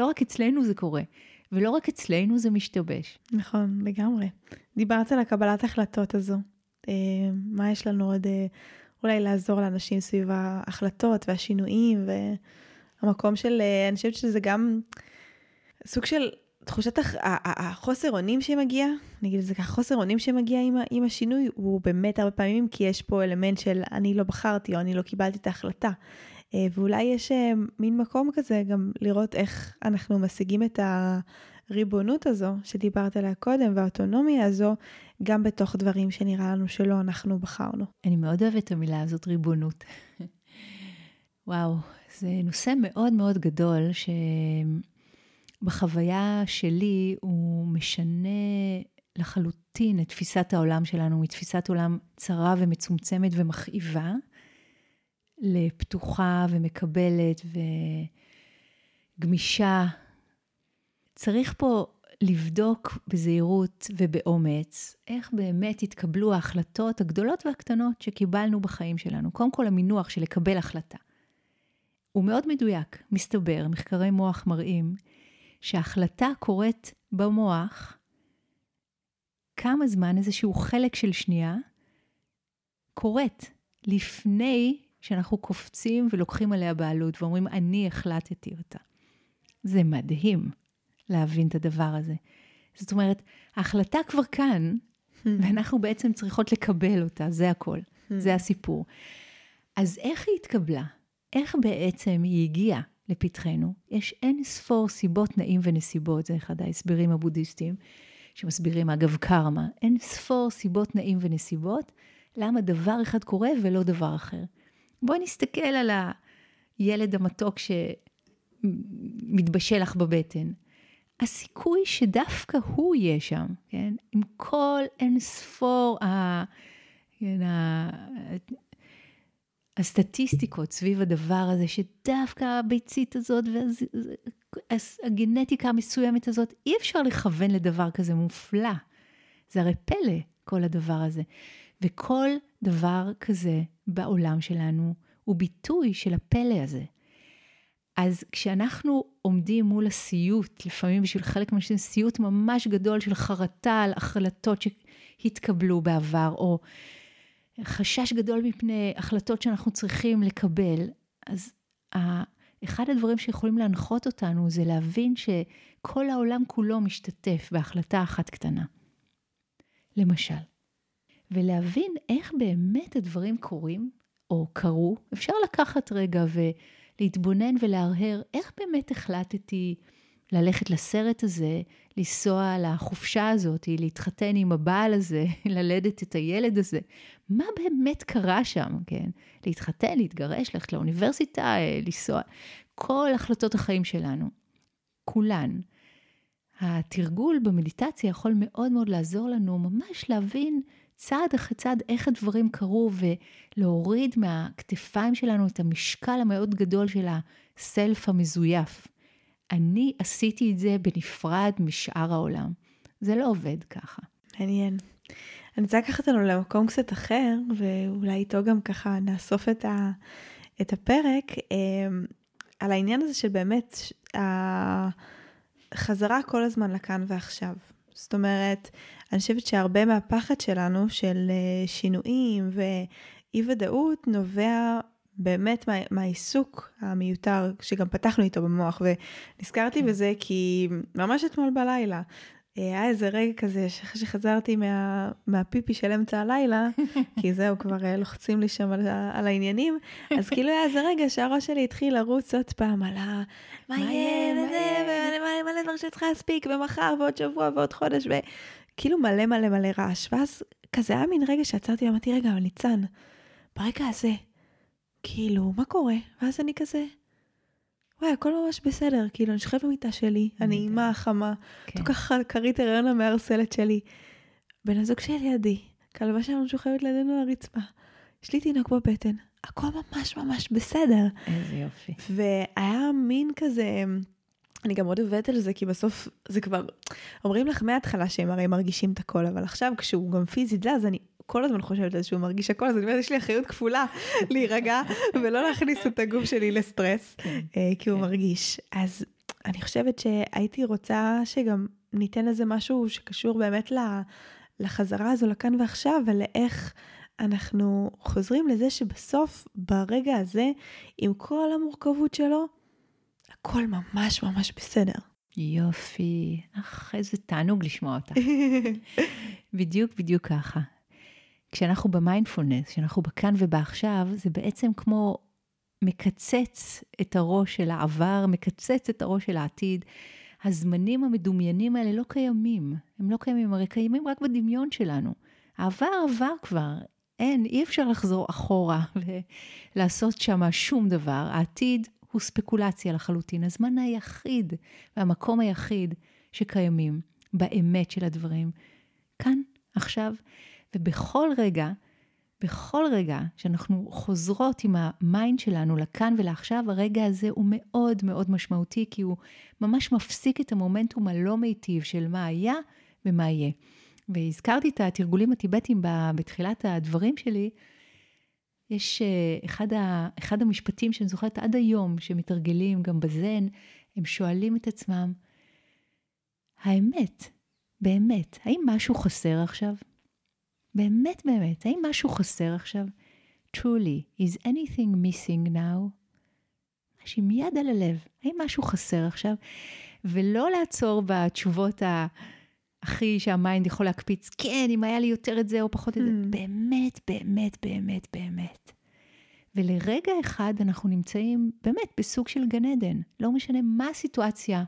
רק אצלנו זה קורה. ולא רק אצלנו זה משתבש. נכון, לגמרי. דיברת על הקבלת החלטות הזו. מה יש לנו עוד אולי לעזור לאנשים סביב ההחלטות והשינויים והמקום של, אני חושבת שזה גם סוג של תחושת החוסר אונים שמגיע, נגיד זה ככה, חוסר אונים שמגיע עם השינוי, הוא באמת הרבה פעמים כי יש פה אלמנט של אני לא בחרתי או אני לא קיבלתי את ההחלטה, ואולי יש מין מקום כזה גם לראות איך אנחנו משיגים את הריבונות הזו שדיברת עליה קודם, והאוטונומיה הזו, גם בתוך דברים שנראה לנו שלא אנחנו בחרנו. אני מאוד אוהבת את המילה הזאת, ריבונות. וואו, זה נושא מאוד מאוד גדול, שבחוויה שלי הוא משנה לחלוטין את תפיסת העולם שלנו, מתפיסת עולם צרה ומצומצמת ומכאיבה, לפתוחה ומקבלת וגמישה. צריך פה לבדוק בזהירות ובאומץ איך באמת התקבלו ההחלטות הגדולות והקטנות שקיבלנו בחיים שלנו. קודם כל המינוח של לקבל החלטה. הוא מאוד מדויק, מסתבר, מחקרי מוח מראים שההחלטה קורית במוח כמה זמן, איזשהו חלק של שנייה, קורית לפני שאנחנו קופצים ולוקחים עליה בעלות, ואומרים, אני החלטתי אותה. זה מדהים להבין את הדבר הזה. זאת אומרת, ההחלטה כבר כאן, ואנחנו בעצם צריכות לקבל אותה, זה הכל, זה הסיפור. אז איך היא התקבלה? איך בעצם היא הגיעה לפתחנו? יש אין ספור סיבות, תנאים ונסיבות, זה אחד ההסברים הבודהיסטיים, שמסבירים אגב קרמה, אין ספור סיבות, תנאים ונסיבות, למה דבר אחד קורה ולא דבר אחר. בואי נסתכל על הילד המתוק שמתבשל לך בבטן. הסיכוי שדווקא הוא יהיה שם, כן? עם כל אין ספור הסטטיסטיקות סביב הדבר הזה, שדווקא הביצית הזאת והגנטיקה המסוימת הזאת, אי אפשר לכוון לדבר כזה מופלא. זה הרי פלא, כל הדבר הזה. וכל דבר כזה בעולם שלנו הוא ביטוי של הפלא הזה. אז כשאנחנו עומדים מול הסיוט, לפעמים בשביל חלק מהאנשים, סיוט ממש גדול של חרטה על החלטות שהתקבלו בעבר, או חשש גדול מפני החלטות שאנחנו צריכים לקבל, אז אחד הדברים שיכולים להנחות אותנו זה להבין שכל העולם כולו משתתף בהחלטה אחת קטנה. למשל, ולהבין איך באמת הדברים קורים, או קרו, אפשר לקחת רגע ולהתבונן ולהרהר, איך באמת החלטתי ללכת לסרט הזה, לנסוע לחופשה הזאת, להתחתן עם הבעל הזה, ללדת את הילד הזה. מה באמת קרה שם, כן? להתחתן, להתגרש, ללכת לאוניברסיטה, לנסוע. כל החלטות החיים שלנו, כולן. התרגול במדיטציה יכול מאוד מאוד לעזור לנו ממש להבין צעד אחרי צעד איך הדברים קרו, ולהוריד מהכתפיים שלנו את המשקל המאוד גדול של הסלף המזויף. אני עשיתי את זה בנפרד משאר העולם. זה לא עובד ככה. מעניין. אני רוצה לקחת לנו למקום קצת אחר, ואולי איתו גם ככה נאסוף את הפרק, על העניין הזה של באמת החזרה כל הזמן לכאן ועכשיו. זאת אומרת, אני חושבת שהרבה מהפחד שלנו של שינויים ואי ודאות נובע באמת מהעיסוק המיותר שגם פתחנו איתו במוח, ונזכרתי בזה כי ממש אתמול בלילה, היה איזה רגע כזה שחזרתי מהפיפי של אמצע הלילה, כי זהו, כבר לוחצים לי שם על העניינים, אז כאילו היה איזה רגע שהראש שלי התחיל לרוץ עוד פעם על מה יהיה לזה, מה לדבר שצריך להספיק, ומחר ועוד שבוע ועוד חודש, וכאילו מלא מלא מלא רעש, ואז כזה היה מין רגע שעצרתי ואמרתי, רגע, ניצן, ברגע הזה, כאילו, מה קורה? ואז אני כזה, וואי, הכל ממש בסדר, כאילו, אני שוכב במיטה שלי, אני אימה, חמה, תוקח קרית הריון המארסלת שלי, בן הזוג שלי ידי, כלבה שלנו שוכבת לידינו על הרצפה, יש לי תינוק בבטן, הכל ממש ממש בסדר. איזה יופי. והיה מין כזה, אני גם עוד עובדת על זה, כי בסוף זה כבר, אומרים לך מההתחלה שהם הרי מרגישים את הכל, אבל עכשיו כשהוא גם פיזית זז, אני כל הזמן חושבת על שהוא מרגיש הכל, אז אני אומרת, יש לי אחריות כפולה להירגע, ולא להכניס את הגוף שלי לסטרס, כי הוא מרגיש. אז אני חושבת שהייתי רוצה שגם ניתן לזה משהו שקשור באמת לחזרה הזו, לכאן ועכשיו, ולאיך אנחנו חוזרים לזה שבסוף, ברגע הזה, עם כל המורכבות שלו, הכל ממש ממש בסדר. יופי, איזה תענוג לשמוע אותך. בדיוק בדיוק ככה. כשאנחנו במיינדפולנס, כשאנחנו בכאן ובעכשיו, זה בעצם כמו מקצץ את הראש של העבר, מקצץ את הראש של העתיד. הזמנים המדומיינים האלה לא קיימים. הם לא קיימים, הרי קיימים רק בדמיון שלנו. העבר כבר. אי אפשר לחזור אחורה ולעשות שם שום דבר. העתיד הוא ספקולציה לחלוטין. הזמן היחיד והמקום היחיד שקיימים באמת של הדברים. כאן, עכשיו, ובכל רגע שאנחנו חוזרות עם המיינד שלנו לכאן ולעכשיו, הרגע הזה הוא מאוד מאוד משמעותי, כי הוא ממש מפסיק את המומנטום הלא מיטיב של מה היה ומה יהיה. והזכרתי את התרגולים הטיבטיים בתחילת הדברים שלי, יש אחד המשפטים שאני זוכרת עד היום, שמתרגלים גם בזן, הם שואלים את עצמם, האמת, באמת, האם משהו חסר עכשיו? באמת, האם משהו חסר עכשיו? truly, is anything missing now? משהו מיד על הלב, האם משהו חסר עכשיו? ולא לעצור בתשובות הכי שהמיינד יכול להקפיץ, כן, אם היה לי יותר את זה או פחות את זה, באמת, באמת, באמת, באמת. ולרגע אחד אנחנו נמצאים באמת בסוג של גן עדן, לא משנה מה הסיטואציה,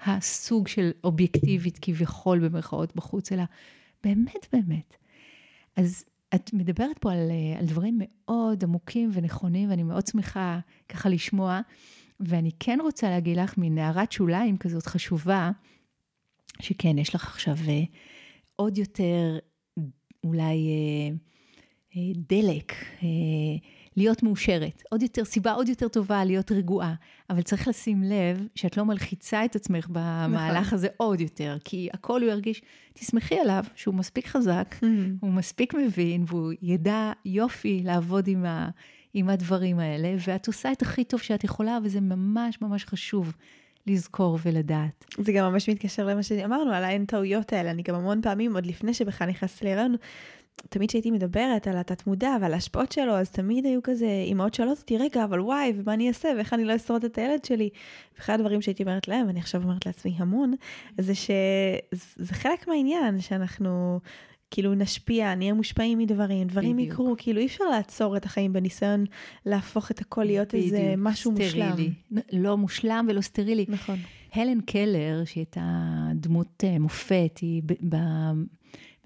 הסוג של אובייקטיבית כביכול במרכאות בחוץ, אלא באמת, באמת. אז את מדברת פה על דברים מאוד עמוקים ונכונים, ואני מאוד שמחה ככה לשמוע, ואני כן רוצה להגיד לך מנערת שוליים כזאת חשובה, שכן, יש לך עכשיו עוד יותר אולי דלק, להיות מאושרת, עוד יותר סיבה, עוד יותר טובה, להיות רגועה, אבל צריך לשים לב שאת לא מלחיצה את עצמך במהלך הזה עוד יותר, כי הכל הוא ירגיש, תשמחי עליו שהוא מספיק חזק, הוא מספיק מבין, והוא ידע יופי לעבוד עם הדברים האלה, ואת עושה את הכי טוב שאת יכולה, וזה ממש ממש חשוב לזכור ולדעת. זה גם ממש מתקשר למה שאמרנו, על אין טעויות האלה, אני גם המון פעמים, עוד לפני שבכלל נכנס להיריון, תמיד שהייתי מדברת על התת מודע ועל ההשפעות שלו, אז תמיד היו כזה, אמאות שאלות אותי, רגע, אבל וואי, ומה אני אעשה, ואיך אני לא אשרוד את הילד שלי, ואחד הדברים שהייתי אומרת להם, ואני עכשיו אומרת לעצמי המון, זה שזה חלק מהעניין, שאנחנו כאילו נשפיע, נהיה מושפעים מדברים, דברים בדיוק. יקרו, כאילו אי אפשר לעצור את החיים בניסיון, להפוך את הכל להיות בדיוק. איזה משהו סטרילי. מושלם. לא מושלם ולא סטרילי. נכון. הלן קלר, שהייתה דמות מופת, היא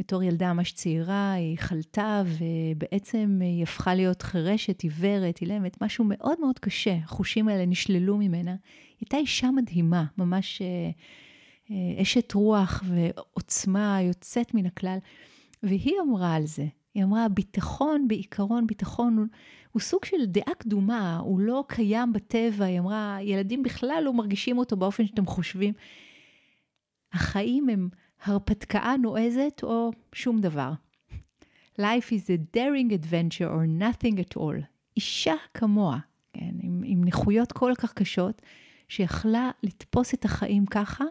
בתור ילדה ממש צעירה, היא חלתה, ובעצם היא הפכה להיות חרשת, עיוורת, אילמת, משהו מאוד מאוד קשה, החושים האלה נשללו ממנה. הייתה אישה מדהימה, ממש אשת רוח ועוצמה, יוצאת מן הכלל, והיא אמרה על זה, היא אמרה, ביטחון, בעיקרון, ביטחון הוא סוג של דעה קדומה, הוא לא קיים בטבע, היא אמרה, ילדים בכלל לא מרגישים אותו באופן שאתם חושבים. החיים הם הרפתקה נועזת או שום דבר. Life is a daring adventure or nothing at all. אישה כמוה, כן, עם נכויות כל כך קשות, שיכלה לתפוס את החיים ככה,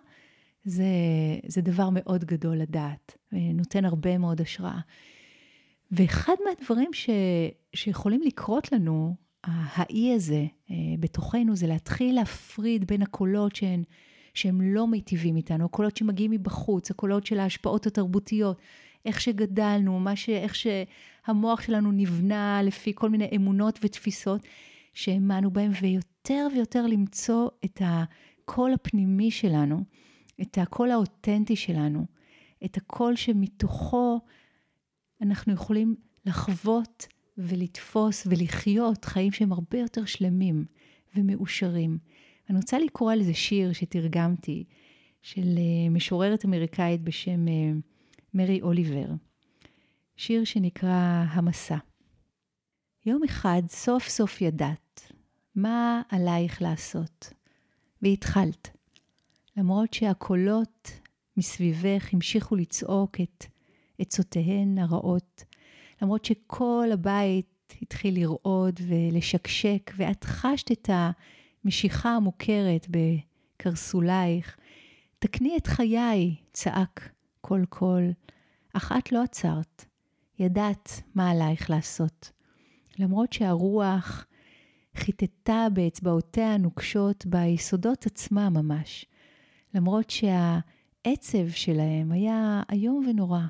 זה דבר מאוד גדול לדעת, ונותן הרבה מאוד השראה. ואחד מהדברים שיכולים לקרות לנו, האי הזה בתוכנו, זה להתחיל להפריד בין הקולות שהם לא מיטיבים איתנו, הקולות שמגיעים מבחוץ, הקולות של ההשפעות התרבותיות, איך שגדלנו, איך שהמוח שלנו נבנה לפי כל מיני אמונות ותפיסות, שהאמנו בהם, ויותר ויותר למצוא את הקול הפנימי שלנו, את הקול האותנטי שלנו, את הקול שמתוכו אנחנו יכולים לחוות ולתפוס ולחיות חיים שהם הרבה יותר שלמים ומאושרים. אני רוצה לקרוא על זה שיר שתרגמתי, של משוררת אמריקאית בשם מרי אוליבר. שיר שנקרא המסע. יום אחד סוף סוף ידעת, מה עלייך לעשות? והתחלת. למרות שהקולות מסביבך המשיכו לצעוק את עצותיהן הרעות, למרות שכל הבית התחיל לרעוד ולשקשק, ואת חשת את המשיכה המוכרת בקרסולייך, תקני את חיי, צעק כל קול, אך את לא עצרת, ידעת מה עלייך לעשות. למרות שהרוח חיטטה באצבעותיה הנוקשות ביסודות עצמה ממש, למרות שהעצב שלהם היה איום ונורא,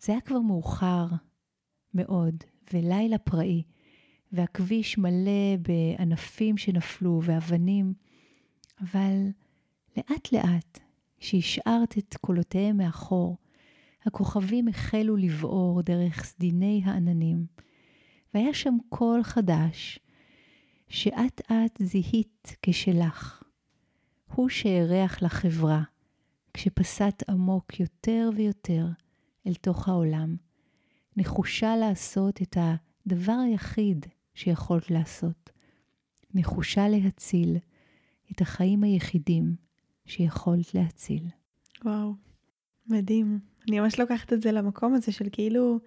זה היה כבר מאוחר מאוד, ולילה פראי, והכביש מלא בענפים שנפלו ואבנים, אבל לאט לאט שהשארת את קולותיהם מאחור, הכוכבים החלו לבעור דרך סדיני העננים, והיה שם קול חדש, שאת את זיהית כשלך. הוא שערך לחברה, כשפסת עמוק יותר ויותר אל תוך העולם, נחושה לעשות את הדבר היחיד שיכולת לעשות, נחושה להציל את החיים היחידים שיכולת להציל. וואו, מדהים. אני ממש לוקחת את זה למקום הזה של כאילו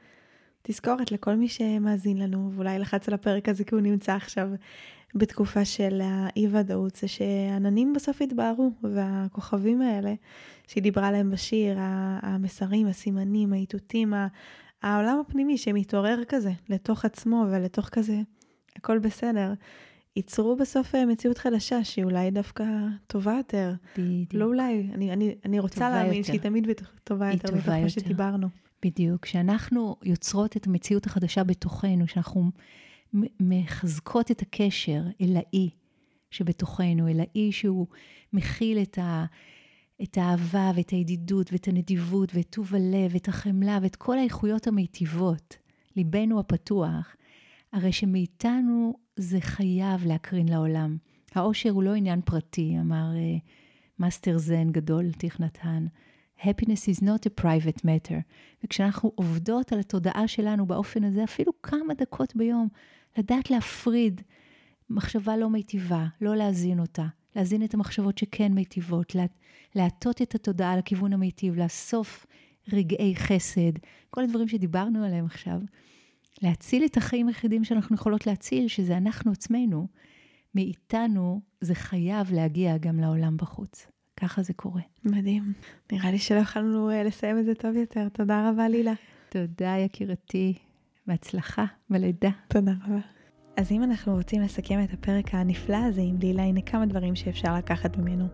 תזכורת לכל מי שמאזין לנו, ואולי לחץ על הפרק הזה כי הוא נמצא עכשיו בתקופה של האי-ודאות, זה שהעננים בסוף התבהרו, והכוכבים האלה שהיא דיברה להם בשיר, המסרים, הסימנים, האיתותים, העולם הפנימי שמתעורר כזה, לתוך עצמו ולתוך כזה, הכל בסדר, ייצרו בסוף מציאות חדשה שהיא אולי דווקא טובה יותר. לא אולי, אני רוצה להאמין שהיא תמיד טובה יותר, מתוך מה שדיברנו. בדיוק, כשאנחנו יוצרות את המציאות החדשה בתוכנו, שאנחנו מחזקות את הקשר אל האי שבתוכנו, אל האי שהוא מכיל את האהבה ואת הידידות ואת הנדיבות ואת טוב הלב ואת החמלה ואת כל האיכויות המיטיבות, ליבנו הפתוח, הרי שמאיתנו זה חייב להקרין לעולם. האושר הוא לא עניין פרטי, אמר מאסטר זן גדול, תכנתן. Happiness is not a private matter. וכשאנחנו עובדות על התודעה שלנו באופן הזה, אפילו כמה דקות ביום, לדעת להפריד מחשבה לא מיטיבה, לא להזין אותה, להזין את המחשבות שכן מיטיבות, להטות את התודעה לכיוון המיטיב, לאסוף רגעי חסד, כל הדברים שדיברנו עליהם עכשיו, להציל את החיים היחידים שאנחנו יכולות להציל, שזה אנחנו עצמנו, מאיתנו זה חייב להגיע גם לעולם בחוץ. ככה זה קורה. מדהים. נראה לי שלא יכולנו לסיים את זה טוב יותר. תודה רבה, לילה. תודה, יקירתי. בהצלחה, בלידה. תודה רבה. אז אם אנחנו רוצים לסכם את הפרק הנפלא הזה עם לילה, הנה כמה דברים שאפשר לקחת ממנו.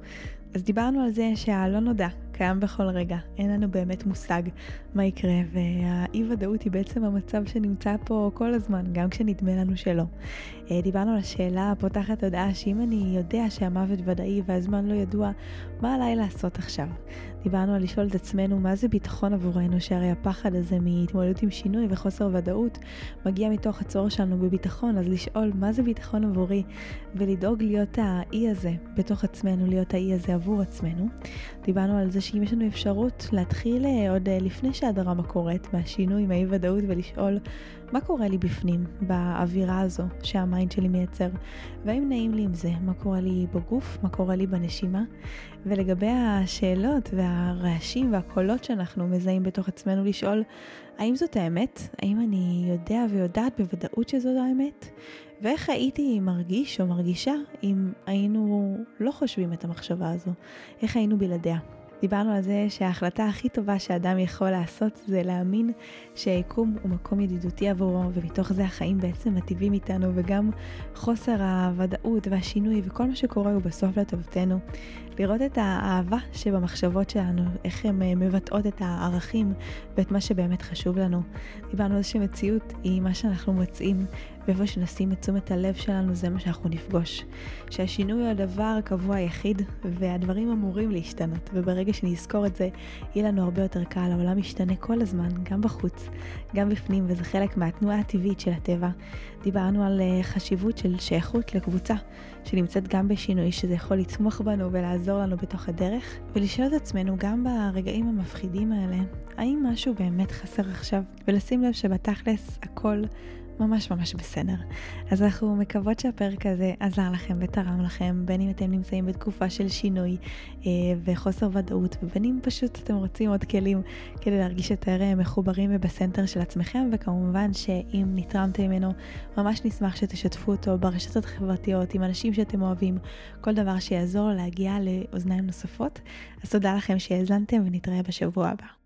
אז דיברנו על זה שהלא נודע קיים בכל רגע. אין לנו באמת מושג מה יקרה, והאי-ודאות היא בעצם המצב שנמצא פה כל הזמן, גם כשנדמה לנו שלא. דיברנו על השאלה הפותחת הודעה, שאם אני יודע שהמוות ודאי והזמן לא ידוע, מה עליי לעשות עכשיו? דיברנו על לשאול את עצמנו מה זה ביטחון עבורנו, שהרי הפחד הזה מהתמודדות עם שינוי וחוסר ודאות מגיע מתוך הצורך שלנו בביטחון, אז לשאול מה זה ביטחון עבורי, ולדאוג להיות האי הזה בתוך עצמנו, להיות האי הזה עבור עצמנו. דיברנו על זה שאם יש לנו אפשרות להתחיל עוד לפני שהדרמה קורית, מהשינוי, מהאי ודאות, ולשאול מה קורה לי בפנים, באווירה הזו שהמיינד שלי מייצר, והאם נעים לי עם זה, מה קורה לי בגוף, מה קורה לי בנשימה, ולגבי השאלות והרעשים והקולות שאנחנו מזהים בתוך עצמנו, לשאול האם זאת האמת, האם אני יודע ויודעת בוודאות שזאת האמת, ואיך הייתי מרגיש או מרגישה אם היינו לא חושבים את המחשבה הזו, איך היינו בלעדיה. דיברנו על זה שההחלטה הכי טובה שאדם יכול לעשות זה להאמין שהיקום הוא מקום ידידותי עבורו, ומתוך זה החיים בעצם מטיבים איתנו, וגם חוסר הוודאות והשינוי וכל מה שקורה הוא בסוף לטובתנו. לראות את האהבה שבמחשבות שלנו, איך הן מבטאות את הערכים ואת מה שבאמת חשוב לנו. דיברנו על זה שמציאות היא מה שאנחנו מוצאים, ואיפה שנשים את תשומת הלב שלנו זה מה שאנחנו נפגוש. שהשינוי הוא הדבר הקבוע היחיד, והדברים אמורים להשתנות, וברגע שנזכור את זה, יהיה לנו הרבה יותר קל. העולם משתנה כל הזמן, גם בחוץ, גם בפנים, וזה חלק מהתנועה הטבעית של הטבע. דיברנו על חשיבות של שייכות לקבוצה, שנמצאת גם בשינוי, שזה יכול לתמוך בנו ולעזור לנו בתוך הדרך, ולשאול את עצמנו גם ברגעים המפחידים האלה, האם משהו באמת חסר עכשיו, ולשים לב שבתכלס הכל ממש ממש בסדר. אז אנחנו מקוות שהפרק הזה עזר לכם ותרם לכם, בין אם אתם נמצאים בתקופה של שינוי וחוסר ודאות, ובין אם פשוט אתם רוצים עוד כלים כדי להרגיש יותר מחוברים ובסנטר של עצמכם, וכמובן שאם נתרמתם ממנו, ממש נשמח שתשתפו אותו ברשתות חברתיות עם אנשים שאתם אוהבים, כל דבר שיעזור להגיע לאוזניים נוספות. אז תודה לכם שהאזנתם ונתראה בשבוע הבא.